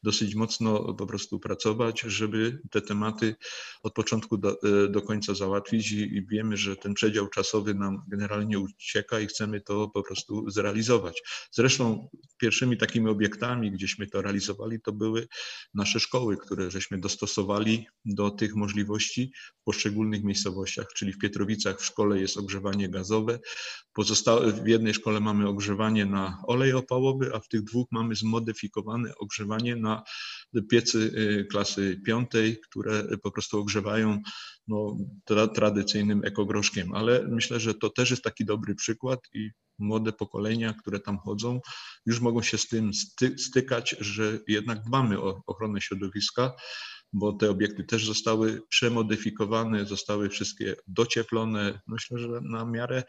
dosyć mocno po prostu pracować, żeby te tematy od początku do, do końca załatwić i, i wiemy, że ten przedział czasowy nam generalnie ucieka i chcemy to po prostu zrealizować. Zresztą pierwszymi takimi obiektami, gdzieśmy to realizowali, to były nasze szkoły, które żeśmy dostosowali do tych możliwości w poszczególnych miejscowościach, czyli w Pietrowicach w szkole jest ogrzewanie gazowe, pozostałe, w jednej szkole mamy ogrzewanie na olej opałowy, a w tych dwóch mamy zmodyfikowane ogrzewanie na piecy klasy piątej, które po prostu ogrzewają no, tra tradycyjnym ekogroszkiem, ale myślę, że to też jest taki dobry przykład i młode pokolenia, które tam chodzą, już mogą się z tym sty stykać, że jednak dbamy o ochronę środowiska, bo te obiekty też zostały przemodyfikowane, zostały wszystkie docieplone, myślę, że na miarę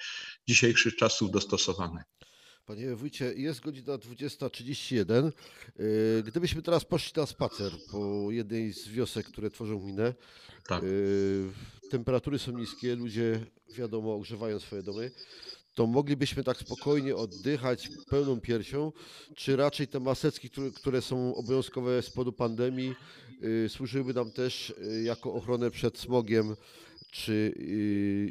dzisiejszych czasów dostosowane. Panie wójcie, jest godzina dwudziesta trzydzieści jeden. Gdybyśmy teraz poszli na spacer po jednej z wiosek, które tworzą gminę, tak. Temperatury są niskie, ludzie wiadomo ogrzewają swoje domy, to moglibyśmy tak spokojnie oddychać pełną piersią, czy raczej te maseczki, które są obowiązkowe z powodu pandemii, służyłyby nam też jako ochronę przed smogiem, czy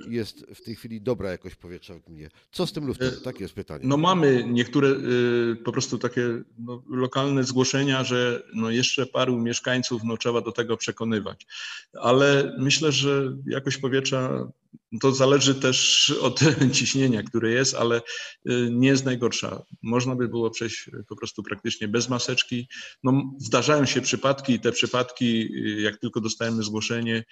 jest w tej chwili dobra jakość powietrza w gminie? Co z tym luftem? Takie jest pytanie. No mamy niektóre po prostu takie no, lokalne zgłoszenia, że no jeszcze paru mieszkańców no, trzeba do tego przekonywać, ale myślę, że jakość powietrza to zależy też od ciśnienia, które jest, ale nie jest najgorsza. Można by było przejść po prostu praktycznie bez maseczki. No, zdarzają się przypadki i te przypadki, jak tylko dostajemy zgłoszenie,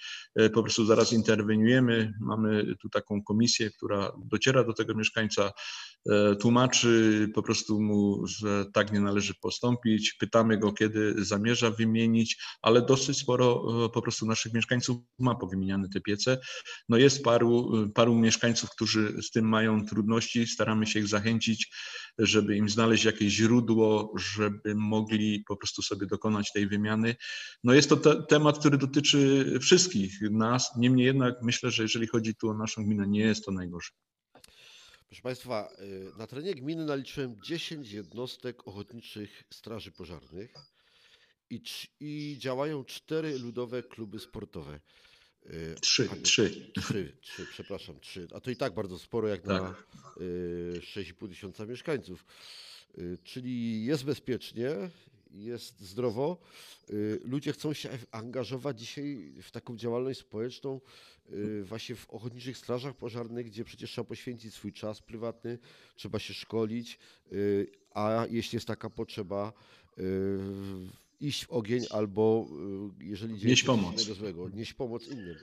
po prostu zaraz interweniujemy. Mamy tu taką komisję, która dociera do tego mieszkańca, tłumaczy po prostu mu, że tak nie należy postąpić. Pytamy go, kiedy zamierza wymienić, ale dosyć sporo po prostu naszych mieszkańców ma powymieniane te piece. No jest paru, paru mieszkańców, którzy z tym mają trudności. Staramy się ich zachęcić, żeby im znaleźć jakieś źródło, żeby mogli po prostu sobie dokonać tej wymiany. No jest to te, temat, który dotyczy wszystkich nas. Niemniej jednak myślę, że jeżeli chodzi tu o naszą gminę, nie jest to najgorsze. Proszę Państwa, na terenie gminy naliczyłem dziesięć jednostek ochotniczych straży pożarnych i, i działają cztery ludowe kluby sportowe. Trzy, Panie, trzy. Trzy, trzy, przepraszam, trzy. A to i tak bardzo sporo jak tak. na sześć i pół tysiąca mieszkańców. Czyli jest bezpiecznie, jest zdrowo. Ludzie chcą się angażować dzisiaj w taką działalność społeczną właśnie w ochotniczych strażach pożarnych, gdzie przecież trzeba poświęcić swój czas prywatny, trzeba się szkolić, a jeśli jest taka potrzeba, iść w ogień albo jeżeli dzieje się coś złego, nieść pomoc innym.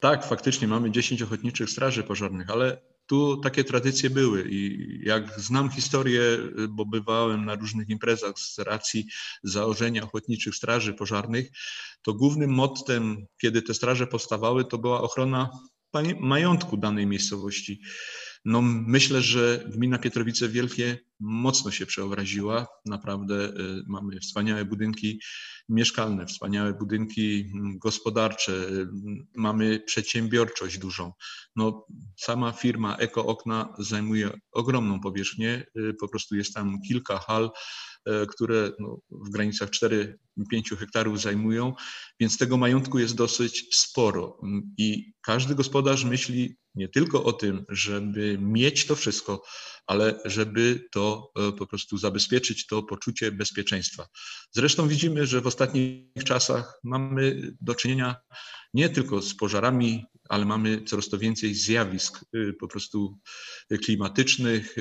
Tak, faktycznie mamy dziesięć ochotniczych straży pożarnych, ale tu takie tradycje były i jak znam historię, bo bywałem na różnych imprezach z racji założenia ochotniczych straży pożarnych, to głównym mottem, kiedy te straże powstawały, to była ochrona majątku danej miejscowości. No myślę, że gmina Pietrowice Wielkie mocno się przeobraziła. Naprawdę mamy wspaniałe budynki mieszkalne, wspaniałe budynki gospodarcze, mamy przedsiębiorczość dużą. No, sama firma EkoOkna zajmuje ogromną powierzchnię, po prostu jest tam kilka hal, które no, w granicach czterech do pięciu hektarów zajmują, więc tego majątku jest dosyć sporo i każdy gospodarz myśli nie tylko o tym, żeby mieć to wszystko, ale żeby to po prostu zabezpieczyć, to poczucie bezpieczeństwa. Zresztą widzimy, że w ostatnich czasach mamy do czynienia nie tylko z pożarami, ale mamy coraz to więcej zjawisk po prostu klimatycznych,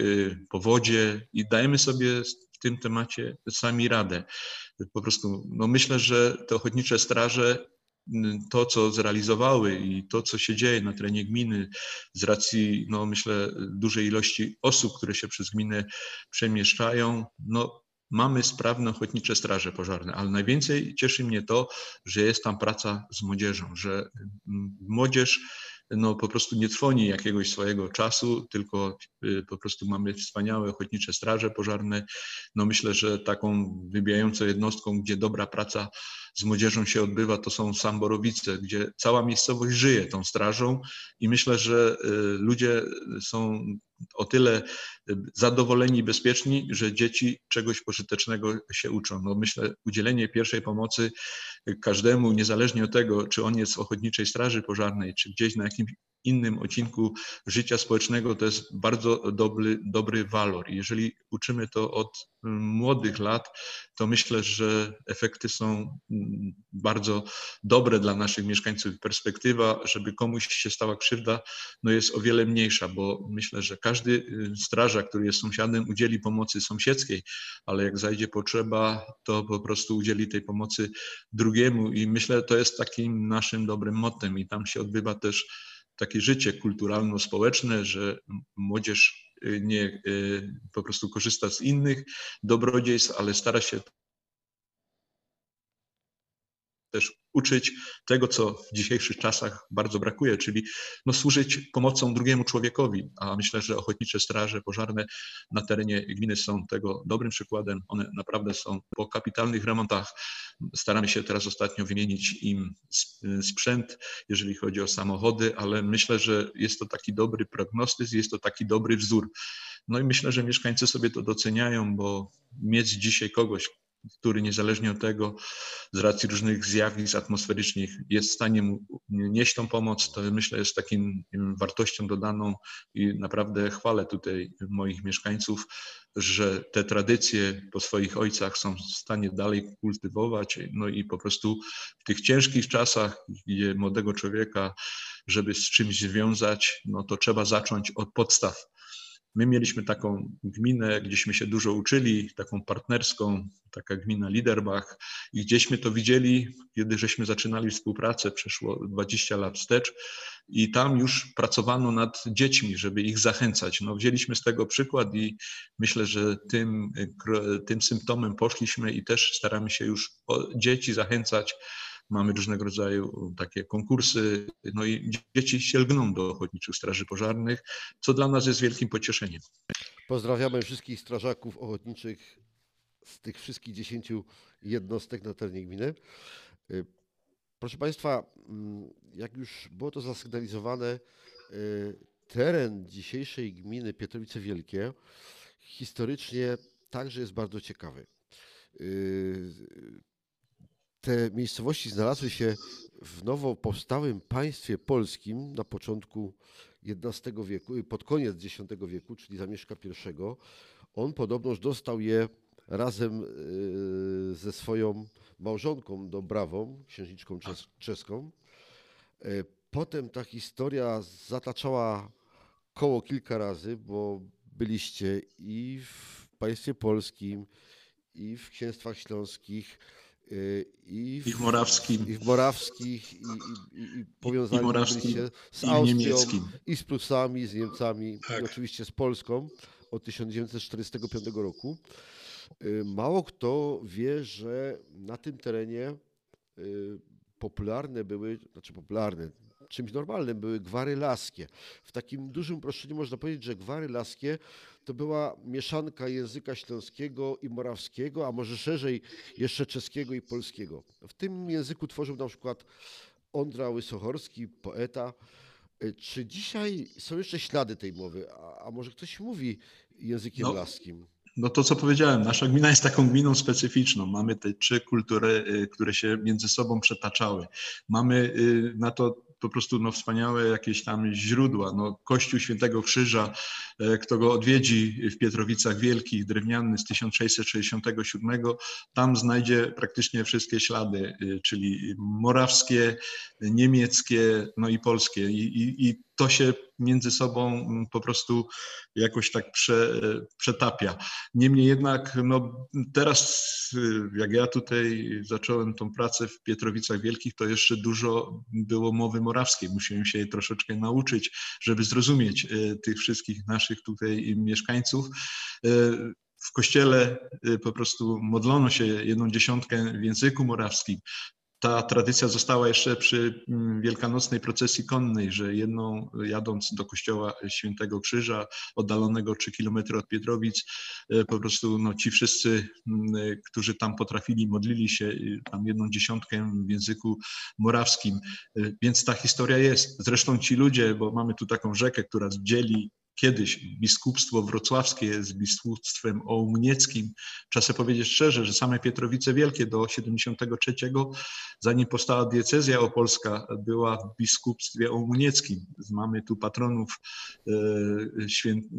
powodzie i dajemy sobie w tym temacie sami radę. Po prostu no myślę, że te ochotnicze straże to, co zrealizowały i to, co się dzieje na terenie gminy z racji, no myślę, dużej ilości osób, które się przez gminę przemieszczają, no mamy sprawne ochotnicze straże pożarne, ale najwięcej cieszy mnie to, że jest tam praca z młodzieżą, że młodzież no po prostu nie trwoni jakiegoś swojego czasu, tylko po prostu mamy wspaniałe ochotnicze straże pożarne. No myślę, że taką wybijającą jednostką, gdzie dobra praca z młodzieżą się odbywa, to są Samborowice, gdzie cała miejscowość żyje tą strażą i myślę, że ludzie są o tyle zadowoleni i bezpieczni, że dzieci czegoś pożytecznego się uczą. No myślę, udzielenie pierwszej pomocy każdemu, niezależnie od tego, czy on jest w ochotniczej straży pożarnej, czy gdzieś na jakimś innym odcinku życia społecznego, to jest bardzo dobry, dobry walor. I jeżeli uczymy to od młodych lat, to myślę, że efekty są bardzo dobre dla naszych mieszkańców. Perspektywa, żeby komuś się stała krzywda, no jest o wiele mniejsza, bo myślę, że każdy strażak, który jest sąsiadem, udzieli pomocy sąsiedzkiej, ale jak zajdzie potrzeba, to po prostu udzieli tej pomocy drugiemu i myślę, to jest takim naszym dobrym mottem i tam się odbywa też takie życie kulturalno-społeczne, że młodzież nie po prostu korzysta z innych dobrodziejstw, ale stara się też uczyć tego, co w dzisiejszych czasach bardzo brakuje, czyli no służyć pomocą drugiemu człowiekowi, a myślę, że ochotnicze straże pożarne na terenie gminy są tego dobrym przykładem. One naprawdę są po kapitalnych remontach. Staramy się teraz ostatnio wymienić im sprzęt, jeżeli chodzi o samochody, ale myślę, że jest to taki dobry prognostyz, jest to taki dobry wzór. No i myślę, że mieszkańcy sobie to doceniają, bo mieć dzisiaj kogoś, który niezależnie od tego, z racji różnych zjawisk atmosferycznych jest w stanie mu nieść tą pomoc, to myślę jest takim wartością dodaną i naprawdę chwalę tutaj moich mieszkańców, że te tradycje po swoich ojcach są w stanie dalej kultywować. No i po prostu w tych ciężkich czasach, gdzie młodego człowieka, żeby z czymś związać, no to trzeba zacząć od podstaw. My mieliśmy taką gminę, gdzieśmy się dużo uczyli, taką partnerską, taka gmina Liderbach i gdzieśmy to widzieli, kiedy żeśmy zaczynali współpracę, przeszło dwadzieścia lat wstecz i tam już pracowano nad dziećmi, żeby ich zachęcać. No, wzięliśmy z tego przykład i myślę, że tym, tym symptomem poszliśmy i też staramy się już dzieci zachęcać. Mamy różnego rodzaju takie konkursy, no i dzieci się lgną do ochotniczych straży pożarnych, co dla nas jest wielkim pocieszeniem. Pozdrawiamy wszystkich strażaków ochotniczych z tych wszystkich dziesięciu jednostek na terenie gminy. Proszę Państwa, jak już było to zasygnalizowane, teren dzisiejszej gminy Pietrowice Wielkie historycznie także jest bardzo ciekawy. Te miejscowości znalazły się w nowo powstałym państwie polskim na początku jedenastego wieku, pod koniec dziesiątego wieku, czyli za Mieszka pierwszego. On podobnoż dostał je razem ze swoją małżonką Dobrawą, księżniczką czes czeską. Potem ta historia zataczała koło kilka razy, bo byliście i w państwie polskim, i w księstwach śląskich, i w, I w Morawskim, i w Morawskich, i, i, i powiązali się z Austrią, i, i z Prusami, z Niemcami, tak. I oczywiście z Polską od tysiąc dziewięćset czterdziestego piątego roku. Mało kto wie, że na tym terenie popularne były, znaczy popularne, czymś normalnym były gwary laskie. W takim dużym uproszczeniu można powiedzieć, że gwary laskie to była mieszanka języka śląskiego i morawskiego, a może szerzej jeszcze czeskiego i polskiego. W tym języku tworzył na przykład Ondra Łysochorski, poeta. Czy dzisiaj są jeszcze ślady tej mowy, a może ktoś mówi językiem no. laskim? No to, co powiedziałem, nasza gmina jest taką gminą specyficzną. Mamy te trzy kultury, które się między sobą przetaczały. Mamy na to po prostu no, wspaniałe jakieś tam źródła. No, Kościół Świętego Krzyża, kto go odwiedzi w Pietrowicach Wielkich, drewniany z tysiąc sześćset sześćdziesiątego siódmego, tam znajdzie praktycznie wszystkie ślady, czyli morawskie, niemieckie, no i polskie. I, i, i to się między sobą po prostu jakoś tak prze, przetapia. Niemniej jednak no, teraz, jak ja tutaj zacząłem tą pracę w Pietrowicach Wielkich, to jeszcze dużo było mowy morawskiej. Musiałem się jej troszeczkę nauczyć, żeby zrozumieć tych wszystkich naszych tutaj mieszkańców. W kościele po prostu modlono się jedną dziesiątkę w języku morawskim. Ta tradycja została jeszcze przy wielkanocnej procesji konnej, że jedną jadąc do Kościoła Świętego Krzyża, oddalonego trzy kilometry od Pietrowic, po prostu no, ci wszyscy, którzy tam potrafili, modlili się tam jedną dziesiątkę w języku morawskim. Więc ta historia jest. Zresztą ci ludzie, bo mamy tu taką rzekę, która dzieli kiedyś biskupstwo wrocławskie z biskupstwem ołmnieckim. Trzeba sobie powiedzieć szczerze, że same Pietrowice Wielkie do siedemdziesiątego trzeciego, zanim powstała diecezja opolska, była w biskupstwie ołmnieckim. Mamy tu patronów e, święt, e,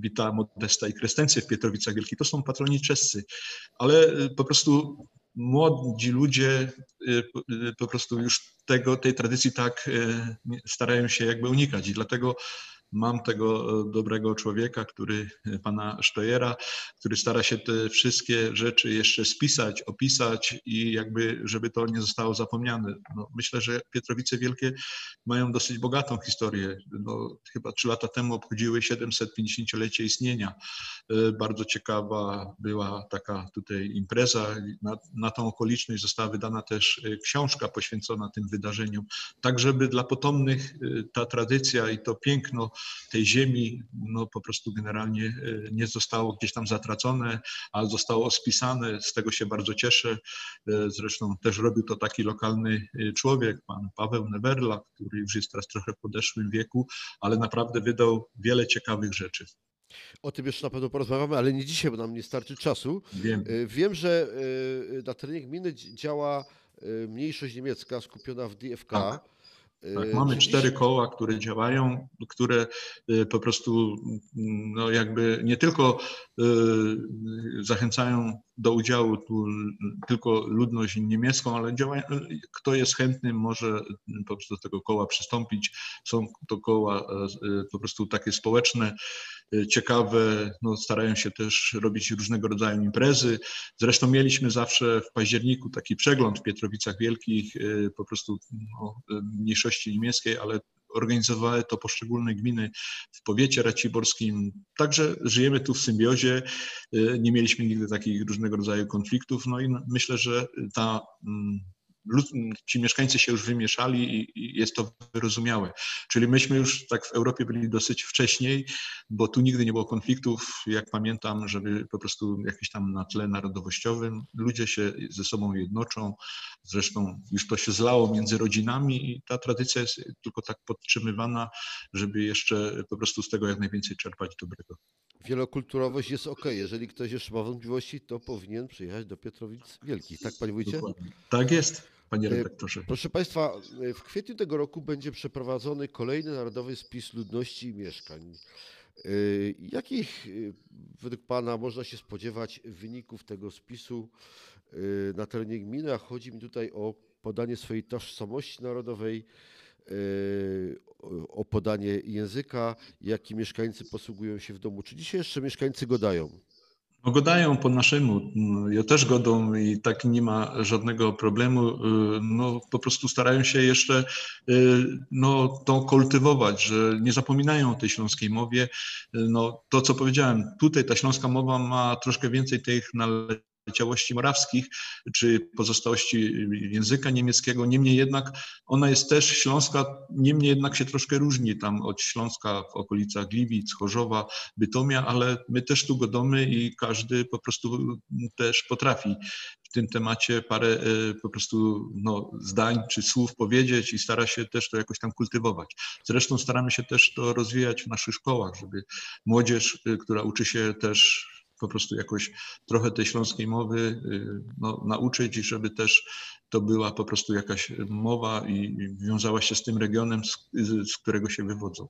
Wita Modesta i Krestencję w Pietrowicach Wielkich. To są patroni czescy, ale po prostu młodzi ludzie e, po prostu już tego, tej tradycji tak e, starają się jakby unikać i dlatego mam tego dobrego człowieka, który, pana Sztojera, który stara się te wszystkie rzeczy jeszcze spisać, opisać i jakby, żeby to nie zostało zapomniane. No, myślę, że Pietrowice Wielkie mają dosyć bogatą historię. No, chyba trzy lata temu obchodziły siedemset pięćdziesięciolecie istnienia. Bardzo ciekawa była taka tutaj impreza. Na, na tą okoliczność została wydana też książka poświęcona tym wydarzeniom. Tak, żeby dla potomnych ta tradycja i to piękno tej ziemi no, po prostu generalnie nie zostało gdzieś tam zatracone, ale zostało spisane. Z tego się bardzo cieszę. Zresztą też robił to taki lokalny człowiek, pan Paweł Newerla, który już jest teraz trochę w podeszłym wieku, ale naprawdę wydał wiele ciekawych rzeczy. O tym jeszcze na pewno porozmawiamy, ale nie dzisiaj, bo nam nie starczy czasu. Wiem, Wiem że na terenie gminy działa mniejszość niemiecka skupiona w D F K. Tak. Tak, mamy cztery koła, które działają, które po prostu no jakby nie tylko zachęcają do udziału tu tylko ludność niemiecką, ale działają, kto jest chętny, może po prostu do tego koła przystąpić. Są to koła po prostu takie społeczne, ciekawe, no starają się też robić różnego rodzaju imprezy. Zresztą mieliśmy zawsze w październiku taki przegląd w Pietrowicach Wielkich po prostu no, mniejszości niemieckiej, ale organizowały to poszczególne gminy w powiecie raciborskim. Także żyjemy tu w symbiozie, nie mieliśmy nigdy takich różnego rodzaju konfliktów. No i myślę, że ta, ci mieszkańcy się już wymieszali i jest to wyrozumiałe. Czyli myśmy już tak w Europie byli dosyć wcześniej, bo tu nigdy nie było konfliktów, jak pamiętam, żeby po prostu jakiś tam na tle narodowościowym ludzie się ze sobą jednoczą. Zresztą już to się zlało między rodzinami i ta tradycja jest tylko tak podtrzymywana, żeby jeszcze po prostu z tego jak najwięcej czerpać dobrego. Wielokulturowość jest ok. Jeżeli ktoś jeszcze ma wątpliwości, to powinien przyjechać do Pietrowic Wielkich. Tak, panie wójcie? Dokładnie. Tak jest, panie redaktorze. Proszę państwa, w kwietniu tego roku będzie przeprowadzony kolejny narodowy spis ludności i mieszkań. Jakich według pana można się spodziewać wyników tego spisu na terenie gminy? A chodzi mi tutaj o podanie swojej tożsamości narodowej, o podanie języka, jaki mieszkańcy posługują się w domu. Czy dzisiaj jeszcze mieszkańcy godają? No godają po naszemu, ja też godą i tak nie ma żadnego problemu, no po prostu starają się jeszcze no, to kultywować, że nie zapominają o tej śląskiej mowie. No to co powiedziałem, tutaj ta śląska mowa ma troszkę więcej tych należności ciałości morawskich, czy pozostałości języka niemieckiego. Niemniej jednak ona jest też śląska, niemniej jednak się troszkę różni tam od Śląska w okolicach Gliwic, Chorzowa, Bytomia, ale my też tu godomy i każdy po prostu też potrafi w tym temacie parę po prostu no, zdań czy słów powiedzieć i stara się też to jakoś tam kultywować. Zresztą staramy się też to rozwijać w naszych szkołach, żeby młodzież, która uczy się też po prostu jakoś trochę tej śląskiej mowy no, nauczyć i żeby też to była po prostu jakaś mowa i wiązała się z tym regionem, z, z którego się wywodzą.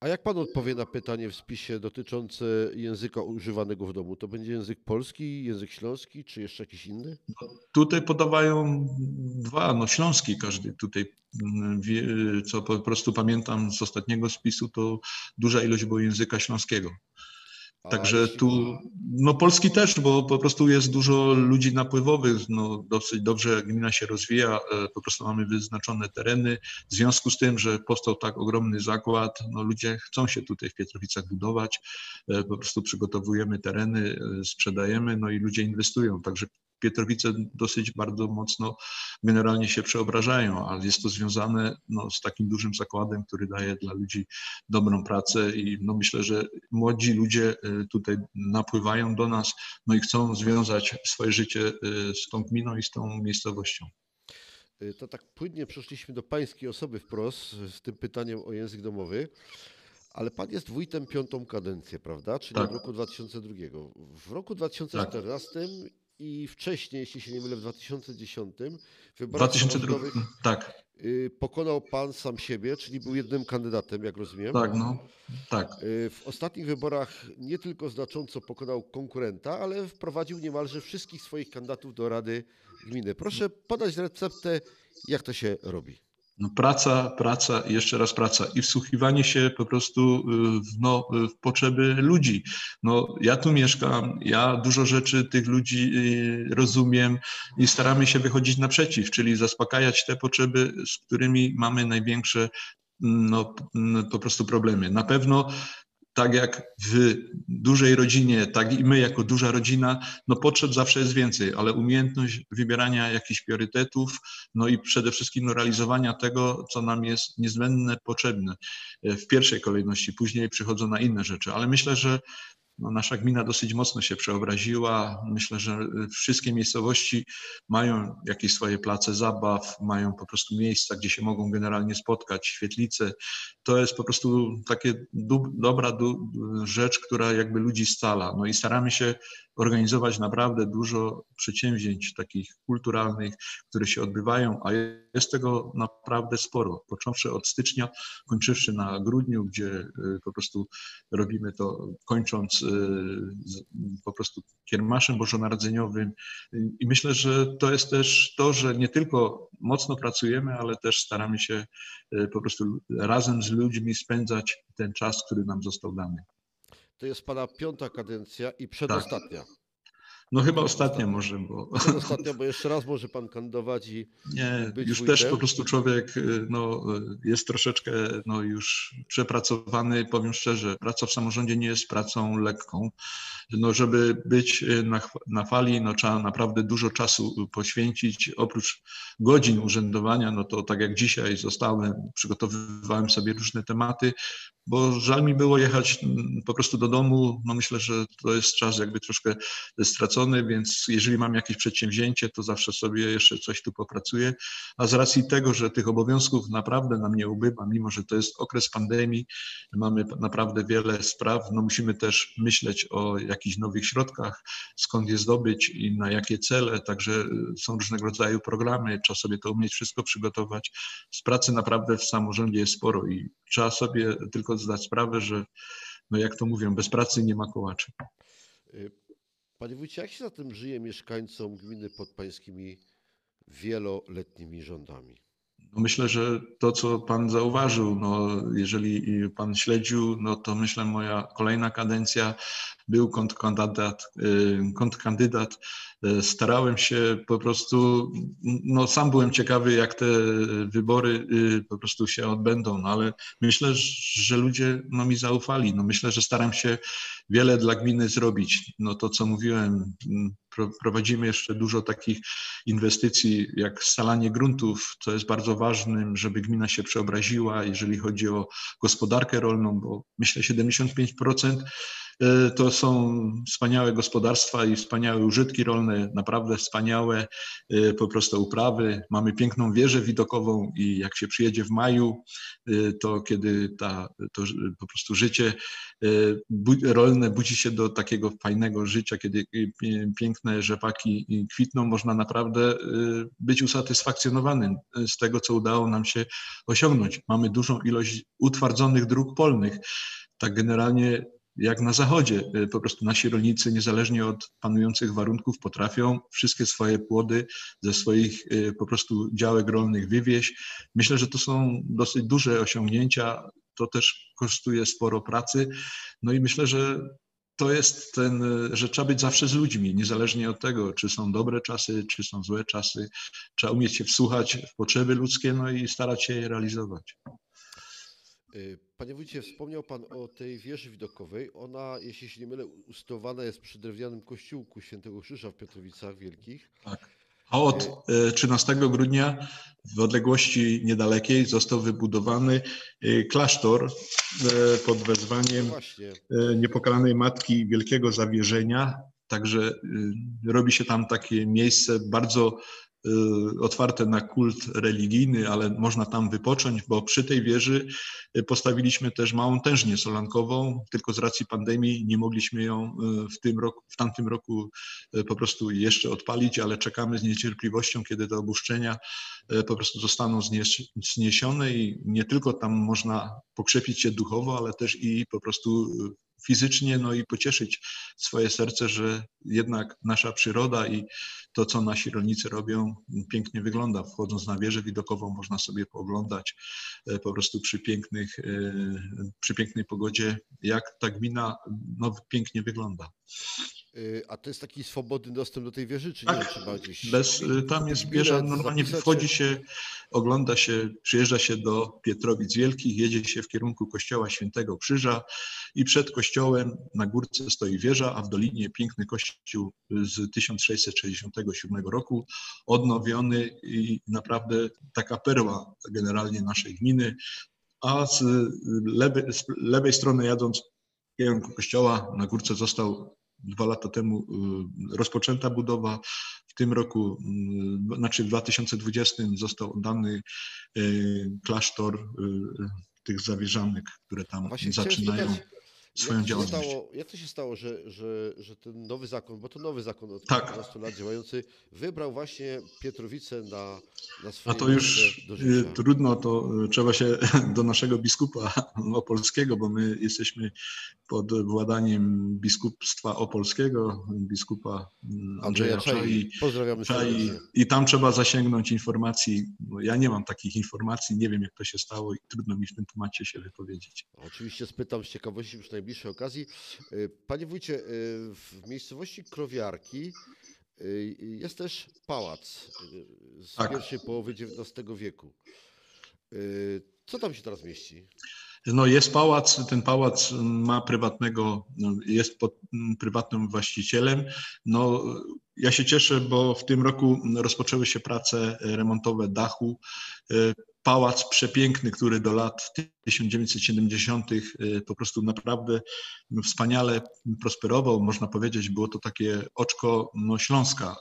A jak pan odpowie na pytanie w spisie dotyczące języka używanego w domu? To będzie język polski, język śląski, czy jeszcze jakiś inny? No, tutaj podawają dwa, no śląski każdy tutaj, co po prostu pamiętam z ostatniego spisu, to duża ilość było języka śląskiego. Także tu, no polski też, bo po prostu jest dużo ludzi napływowych, no dosyć dobrze gmina się rozwija, po prostu mamy wyznaczone tereny. W związku z tym, że powstał tak ogromny zakład, no ludzie chcą się tutaj w Pietrowicach budować, po prostu przygotowujemy tereny, sprzedajemy, no i ludzie inwestują. Także Pietrowice dosyć bardzo mocno generalnie się przeobrażają, ale jest to związane no, z takim dużym zakładem, który daje dla ludzi dobrą pracę i no, myślę, że młodzi ludzie tutaj napływają do nas no, i chcą związać swoje życie z tą gminą i z tą miejscowością. To tak płynnie przeszliśmy do pańskiej osoby wprost z tym pytaniem o język domowy. Ale pan jest wójtem piątą kadencję, prawda? Czyli tak. Od roku dwa tysiące drugiego. W roku dwa tysiące czternastym tak. I wcześniej, jeśli się nie mylę, w dwa tysiące dziesiątym w wyborach samorządowych tak. pokonał pan sam siebie, czyli był jednym kandydatem, jak rozumiem. Tak, no. Tak. W ostatnich wyborach nie tylko znacząco pokonał konkurenta, ale wprowadził niemalże wszystkich swoich kandydatów do Rady Gminy. Proszę podać receptę, jak to się robi. No praca, praca i jeszcze raz praca i wsłuchiwanie się po prostu w, no, w potrzeby ludzi. No, ja tu mieszkam, ja dużo rzeczy tych ludzi rozumiem i staramy się wychodzić naprzeciw, czyli zaspokajać te potrzeby, z którymi mamy największe no, po prostu problemy. Na pewno tak jak w dużej rodzinie, tak i my jako duża rodzina, no potrzeb zawsze jest więcej, ale umiejętność wybierania jakichś priorytetów, no i przede wszystkim no, realizowania tego, co nam jest niezbędne, potrzebne w pierwszej kolejności, później przychodzą na inne rzeczy, ale myślę, że no, nasza gmina dosyć mocno się przeobraziła. Myślę, że wszystkie miejscowości mają jakieś swoje place zabaw, mają po prostu miejsca, gdzie się mogą generalnie spotkać, świetlice. To jest po prostu taka dobra du rzecz, która jakby ludzi scala. No i staramy się organizować naprawdę dużo przedsięwzięć takich kulturalnych, które się odbywają, a jest tego naprawdę sporo. Począwszy od stycznia, kończywszy na grudniu, gdzie po prostu robimy to, kończąc po prostu kiermaszem bożonarodzeniowym. I myślę, że to jest też to, że nie tylko mocno pracujemy, ale też staramy się po prostu razem z ludźmi spędzać ten czas, który nam został dany. To jest pana piąta kadencja i przedostatnia. Tak. No chyba ostatnia może, bo... Ostatnia, bo jeszcze raz może pan kandydować i nie, być już wójtem. Też po prostu człowiek no, jest troszeczkę no, już przepracowany, powiem szczerze, praca w samorządzie nie jest pracą lekką. No, żeby być na, na fali, no, trzeba naprawdę dużo czasu poświęcić. Oprócz godzin urzędowania, no to tak jak dzisiaj zostałem, przygotowywałem sobie różne tematy, bo żal mi było jechać po prostu do domu. No myślę, że to jest czas jakby troszkę stracony, więc jeżeli mam jakieś przedsięwzięcie, to zawsze sobie jeszcze coś tu popracuję. A z racji tego, że tych obowiązków naprawdę nam nie ubywa, mimo że to jest okres pandemii, mamy naprawdę wiele spraw, no musimy też myśleć o jakichś nowych środkach, skąd je zdobyć i na jakie cele, także są różnego rodzaju programy, trzeba sobie to umieć wszystko przygotować. Z pracy naprawdę w samorządzie jest sporo i trzeba sobie tylko zdać sprawę, że no jak to mówią, bez pracy nie ma kołaczy. Panie wójcie, jak się za tym żyje mieszkańcom gminy pod pańskimi wieloletnimi rządami? Myślę, że to, co pan zauważył, no, jeżeli pan śledził, no, to myślę, moja kolejna kadencja był kontrkandydat, kontrkandydat. Starałem się po prostu, no, sam byłem ciekawy, jak te wybory po prostu się odbędą, no, ale myślę, że ludzie no, mi zaufali. No, myślę, że staram się wiele dla gminy zrobić. No, to, co mówiłem, prowadzimy jeszcze dużo takich inwestycji jak scalanie gruntów, co jest bardzo ważnym, żeby gmina się przeobraziła, jeżeli chodzi o gospodarkę rolną, bo myślę siedemdziesiąt pięć procent to są wspaniałe gospodarstwa i wspaniałe użytki rolne, naprawdę wspaniałe po prostu uprawy. Mamy piękną wieżę widokową i jak się przyjedzie w maju, to kiedy ta, to po prostu życie rolne budzi się do takiego fajnego życia, kiedy piękne rzepaki kwitną, można naprawdę być usatysfakcjonowanym z tego, co udało nam się osiągnąć. Mamy dużą ilość utwardzonych dróg polnych. Tak generalnie jak na zachodzie, po prostu nasi rolnicy niezależnie od panujących warunków potrafią wszystkie swoje płody ze swoich po prostu działek rolnych wywieźć. Myślę, że to są dosyć duże osiągnięcia, to też kosztuje sporo pracy. No i myślę, że to jest ten, że trzeba być zawsze z ludźmi, niezależnie od tego, czy są dobre czasy, czy są złe czasy. Trzeba umieć się wsłuchać w potrzeby ludzkie, no i starać się je realizować. Panie wójcie, wspomniał Pan o tej wieży widokowej. Ona, jeśli się nie mylę, usytuowana jest przy drewnianym kościółku Świętego Krzyża w Pietrowicach Wielkich. Tak. A od trzynastego grudnia w odległości niedalekiej został wybudowany klasztor pod wezwaniem Właśnie. Niepokalanej Matki Wielkiego Zawierzenia. Także robi się tam takie miejsce bardzo otwarte na kult religijny, ale można tam wypocząć, bo przy tej wieży postawiliśmy też małą tężnię solankową, tylko z racji pandemii nie mogliśmy ją w tym roku, w tamtym roku po prostu jeszcze odpalić, ale czekamy z niecierpliwością, kiedy te opuszczenia po prostu zostaną zniesione i nie tylko tam można pokrzepić się duchowo, ale też i po prostu fizycznie, no i pocieszyć swoje serce, że jednak nasza przyroda i to, co nasi rolnicy robią, pięknie wygląda. Wchodząc na wieżę widokową można sobie pooglądać po prostu przy, pięknych, przy pięknej pogodzie, jak ta gmina no, pięknie wygląda. A to jest taki swobodny dostęp do tej wieży, czy tak, nie? Trzeba gdzieś... Bez, tam jest wieża, normalnie wchodzi się, ogląda się, przyjeżdża się do Pietrowic Wielkich, jedzie się w kierunku kościoła Świętego Krzyża i przed kościołem na górce stoi wieża, a w dolinie piękny kościół z tysiąc sześćset sześćdziesiątego siódmego roku, odnowiony i naprawdę taka perła generalnie naszej gminy, a z lewej, z lewej strony jadąc w kierunku kościoła na górce został Dwa lata temu rozpoczęta budowa. W tym roku, znaczy w dwa tysiące dwudziestym został oddany klasztor tych zawierzanych, które tam Właśnie zaczynają swoją działalność. Stało, jak to się stało, że, że, że ten nowy zakon, bo to nowy zakon od tak. piętnastu lat działający, wybrał właśnie Pietrowice na, na swoje... A to już trudno, to trzeba się do naszego biskupa opolskiego, bo my jesteśmy pod władaniem biskupstwa opolskiego, biskupa Andrzeja, Andrzeja Czai. Pozdrawiamy Czai. I tam trzeba zasięgnąć informacji. Ja nie mam takich informacji, nie wiem jak to się stało i trudno mi w tym temacie się wypowiedzieć. Oczywiście spytam z ciekawości już najbliższej okazji. Panie wójcie, w miejscowości Krowiarki jest też pałac z tak. pierwszej połowy dziewiętnastego wieku. Co tam się teraz mieści? No jest pałac, ten pałac ma prywatnego, jest pod prywatnym właścicielem. No, ja się cieszę, bo w tym roku rozpoczęły się prace remontowe dachu. Pałac przepiękny, który do lat tysiąc dziewięćset siedemdziesiątych po prostu naprawdę wspaniale prosperował. Można powiedzieć, było to takie oczko no, Śląska.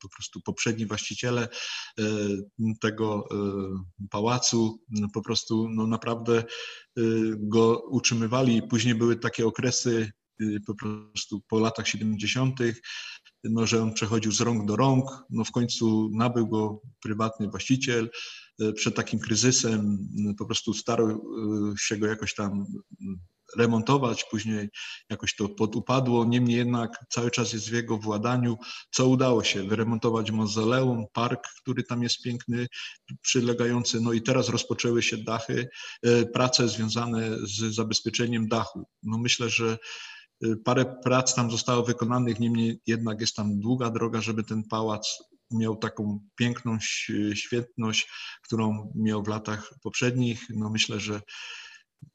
Po prostu poprzedni właściciele tego pałacu po prostu no, naprawdę go utrzymywali. Później były takie okresy po prostu po latach siedemdziesiątych. No, że on przechodził z rąk do rąk, no w końcu nabył go prywatny właściciel. Przed takim kryzysem po prostu starał się go jakoś tam remontować, później jakoś to podupadło, niemniej jednak cały czas jest w jego władaniu, co udało się wyremontować mauzoleum, park, który tam jest piękny, przylegający, no i teraz rozpoczęły się dachy, prace związane z zabezpieczeniem dachu. No myślę, że parę prac tam zostało wykonanych, niemniej jednak jest tam długa droga, żeby ten pałac miał taką piękną świetność, którą miał w latach poprzednich. No myślę, że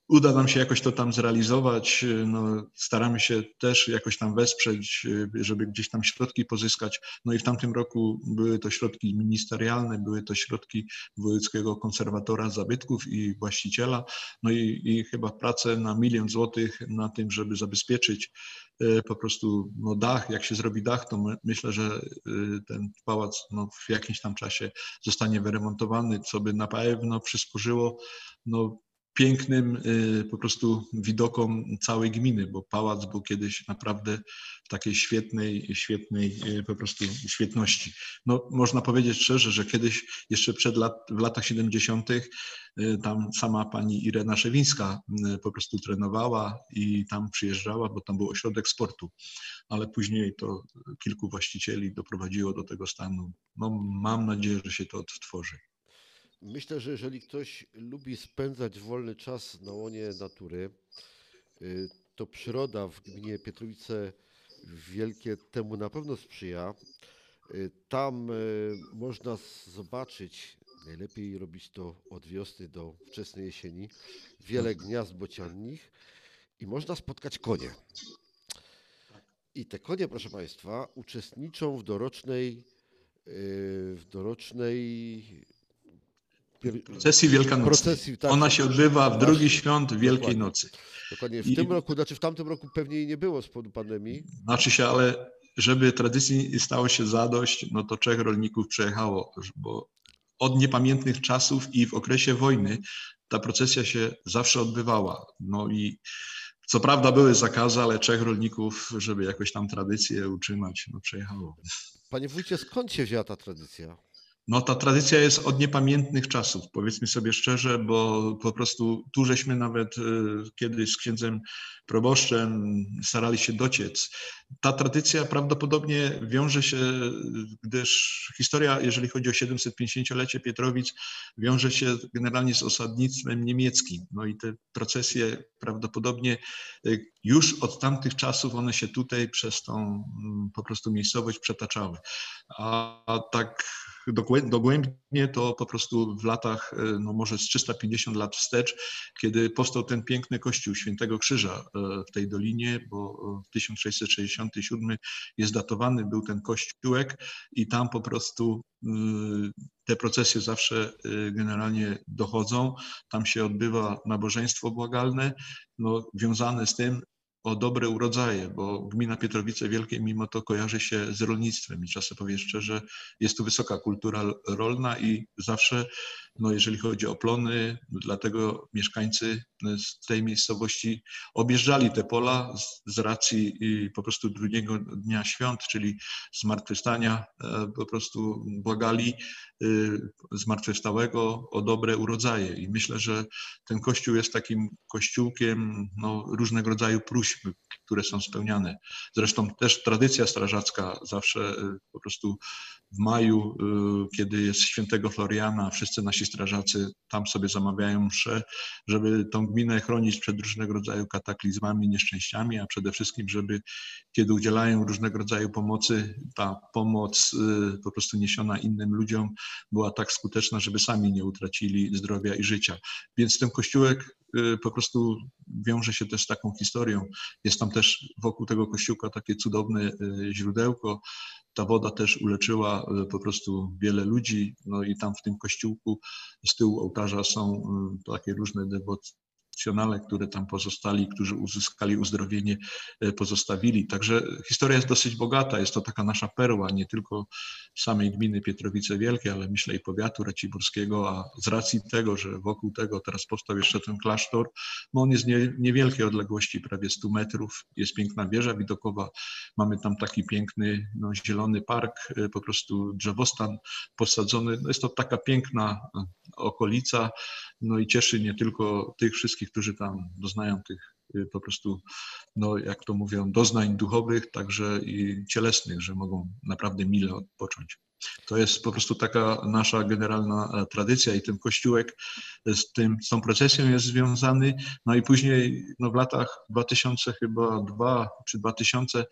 uda nam się jakoś to tam zrealizować. No staramy się też jakoś tam wesprzeć, żeby gdzieś tam środki pozyskać. No i w tamtym roku były to środki ministerialne, były to środki Wojewódzkiego Konserwatora Zabytków i właściciela. No i, i chyba prace na milion złotych na tym, żeby zabezpieczyć po prostu no, dach. Jak się zrobi dach, to my, myślę, że ten pałac no, w jakimś tam czasie zostanie wyremontowany, co by na pewno przysporzyło no, pięknym po prostu widokom całej gminy, bo pałac był kiedyś naprawdę w takiej świetnej, świetnej po prostu świetności. No, można powiedzieć szczerze, że kiedyś jeszcze przed lat, w latach siedemdziesiątych tam sama pani Irena Szewińska po prostu trenowała i tam przyjeżdżała, bo tam był ośrodek sportu, ale później to kilku właścicieli doprowadziło do tego stanu. No, mam nadzieję, że się to odtworzy. Myślę, że jeżeli ktoś lubi spędzać wolny czas na łonie natury, to przyroda w gminie Pietrowice Wielkie temu na pewno sprzyja. Tam można zobaczyć Najlepiej robić to od wiosny do wczesnej jesieni. Wiele gniazd bociannich i można spotkać konie. I te konie, proszę Państwa, uczestniczą w dorocznej w dorocznej procesji wielkanocnej. Procesji, tak, ona się odbywa w drugi świąt Wielkiej dokładnie, Nocy. Dokładnie. W I... tym roku, znaczy w tamtym roku pewnie jej nie było z powodu pandemii. Znaczy się, ale żeby tradycji stało się zadość, no to trzech rolników przejechało, bo od niepamiętnych czasów i w okresie wojny ta procesja się zawsze odbywała. No i co prawda były zakazy, ale trzech rolników, żeby jakoś tam tradycję utrzymać, no przejechało. Panie wójcie, skąd się wzięła ta tradycja? No ta tradycja jest od niepamiętnych czasów, powiedzmy sobie szczerze, bo po prostu tu żeśmy nawet kiedyś z księdzem proboszczem starali się dociec. Ta tradycja prawdopodobnie wiąże się, gdyż historia, jeżeli chodzi o siedemset pięćdziesięciolecie Pietrowic, wiąże się generalnie z osadnictwem niemieckim. No i te procesje prawdopodobnie już od tamtych czasów one się tutaj przez tą po prostu miejscowość przetaczały. A tak dogłębnie to po prostu w latach, no może z trzysta pięćdziesiąt lat wstecz, kiedy powstał ten piękny kościół Świętego Krzyża w tej dolinie, bo w tysiąc sześćset sześćdziesiątym siódmym jest datowany, był ten kościółek i tam po prostu te procesje zawsze generalnie dochodzą. Tam się odbywa nabożeństwo błagalne, no wiązane z tym o dobre urodzaje, bo gmina Pietrowice Wielkie mimo to kojarzy się z rolnictwem i czasem powiem szczerze, jest tu wysoka kultura rolna i zawsze, no jeżeli chodzi o plony, dlatego mieszkańcy z tej miejscowości objeżdżali te pola z, z racji po prostu drugiego dnia świąt, czyli zmartwychwstania, po prostu błagali zmartwychwstałego o dobre urodzaje i myślę, że ten kościół jest takim kościółkiem no, różnego rodzaju próśb, które są spełniane. Zresztą też tradycja strażacka zawsze po prostu w maju, kiedy jest świętego Floriana, wszyscy nasi strażacy tam sobie zamawiają msze, żeby tą gminę chronić przed różnego rodzaju kataklizmami, nieszczęściami, a przede wszystkim, żeby kiedy udzielają różnego rodzaju pomocy, ta pomoc po prostu niesiona innym ludziom była tak skuteczna, żeby sami nie utracili zdrowia i życia. Więc ten kościółek po prostu wiąże się też z taką historią. Jest tam też wokół tego kościółka takie cudowne źródełko. Ta woda też uleczyła po prostu wiele ludzi. No i tam w tym kościółku z tyłu ołtarza są takie różne dewocjonale, które tam pozostali, którzy uzyskali uzdrowienie, pozostawili. Także historia jest dosyć bogata. Jest to taka nasza perła, nie tylko samej gminy Pietrowice Wielkie, ale myślę i powiatu raciborskiego, a z racji tego, że wokół tego teraz powstał jeszcze ten klasztor, no on jest nie, niewielkiej odległości, prawie stu metrów, jest piękna wieża widokowa, mamy tam taki piękny, no, zielony park, po prostu drzewostan posadzony, no jest to taka piękna okolica, no i cieszy nie tylko tych wszystkich, którzy tam doznają tych po prostu, no jak to mówią, doznań duchowych, także i cielesnych, że mogą naprawdę mile odpocząć. To jest po prostu taka nasza generalna tradycja i ten kościółek z, tym, z tą procesją jest związany. No i później no w latach dwa tysiące dwa czy dwa tysiące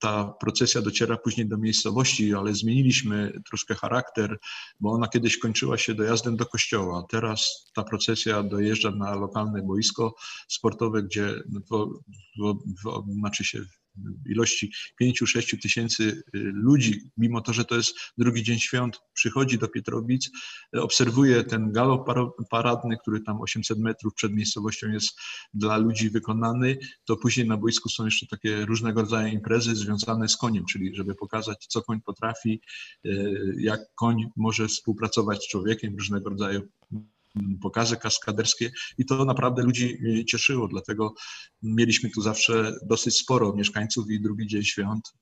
ta procesja dociera później do miejscowości, ale zmieniliśmy troszkę charakter, bo ona kiedyś kończyła się dojazdem do kościoła. Teraz ta procesja dojeżdża na lokalne boisko sportowe, gdzie w, w, w, znaczy się ilości pięciu do sześciu tysięcy ludzi, mimo to, że to jest drugi dzień świąt, przychodzi do Pietrowic, obserwuje ten galop paradny, który tam osiemset metrów przed miejscowością jest dla ludzi wykonany, to później na boisku są jeszcze takie różnego rodzaju imprezy związane z koniem, czyli żeby pokazać, co koń potrafi, jak koń może współpracować z człowiekiem, różnego rodzaju pokazy kaskaderskie i to naprawdę ludzi cieszyło, dlatego mieliśmy tu zawsze dosyć sporo mieszkańców i drugi dzień świąt,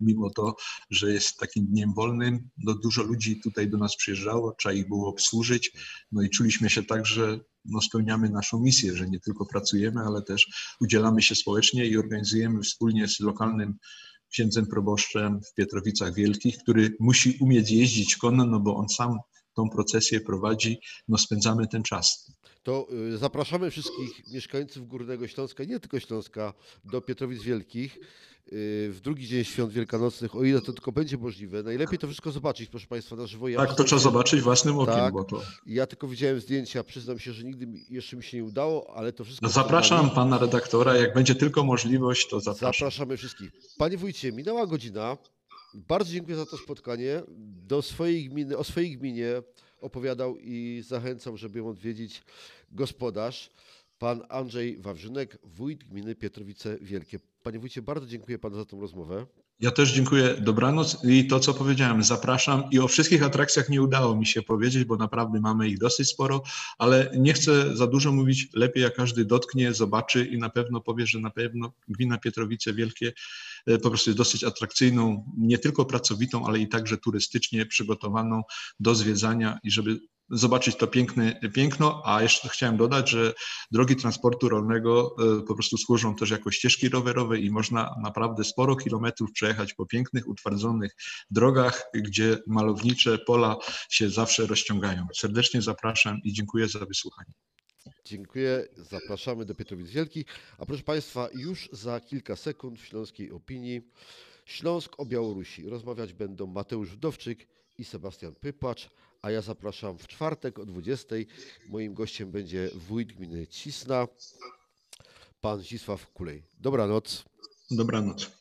mimo to, że jest takim dniem wolnym, no dużo ludzi tutaj do nas przyjeżdżało, trzeba ich było obsłużyć, no i czuliśmy się tak, że no spełniamy naszą misję, że nie tylko pracujemy, ale też udzielamy się społecznie i organizujemy wspólnie z lokalnym księdzem proboszczem w Pietrowicach Wielkich, który musi umieć jeździć konno, no bo on sam tą procesję prowadzi, no spędzamy ten czas. To zapraszamy wszystkich mieszkańców Górnego Śląska, nie tylko Śląska, do Pietrowic Wielkich w drugi dzień świąt wielkanocnych, o ile to tylko będzie możliwe. Najlepiej to wszystko zobaczyć, proszę Państwa, na żywo. Ja tak, to trzeba zobaczyć własnym okiem. Tak. Bo to... Ja tylko widziałem zdjęcia, przyznam się, że nigdy jeszcze mi się nie udało, ale to wszystko... No zapraszam mamy... Pana redaktora, jak będzie tylko możliwość, to zapraszam. Zapraszamy wszystkich. Panie wójcie, minęła godzina. Bardzo dziękuję za to spotkanie. Do swojej gminy, o swojej gminie opowiadał i zachęcam, żeby ją odwiedzić gospodarz, pan Andrzej Wawrzynek, wójt gminy Pietrowice Wielkie. Panie wójcie, bardzo dziękuję panu za tą rozmowę. Ja też dziękuję, dobranoc i to, co powiedziałem, zapraszam i o wszystkich atrakcjach nie udało mi się powiedzieć, bo naprawdę mamy ich dosyć sporo, ale nie chcę za dużo mówić, lepiej jak każdy dotknie, zobaczy i na pewno powie, że na pewno gmina Pietrowice Wielkie po prostu jest dosyć atrakcyjną, nie tylko pracowitą, ale i także turystycznie przygotowaną do zwiedzania i żeby zobaczyć to piękne piękno, a jeszcze chciałem dodać, że drogi transportu rolnego po prostu służą też jako ścieżki rowerowe i można naprawdę sporo kilometrów przejechać po pięknych, utwardzonych drogach, gdzie malownicze pola się zawsze rozciągają. Serdecznie zapraszam i dziękuję za wysłuchanie. Dziękuję, zapraszamy do Pietrowic Wielkich, a proszę Państwa, już za kilka sekund w Śląskiej Opinii Śląsk o Białorusi. Rozmawiać będą Mateusz Wdowczyk i Sebastian Pypacz, a ja zapraszam w czwartek o dwudziestej. Moim gościem będzie wójt gminy Cisna, pan Zdzisław Kulej. Dobranoc. Dobranoc.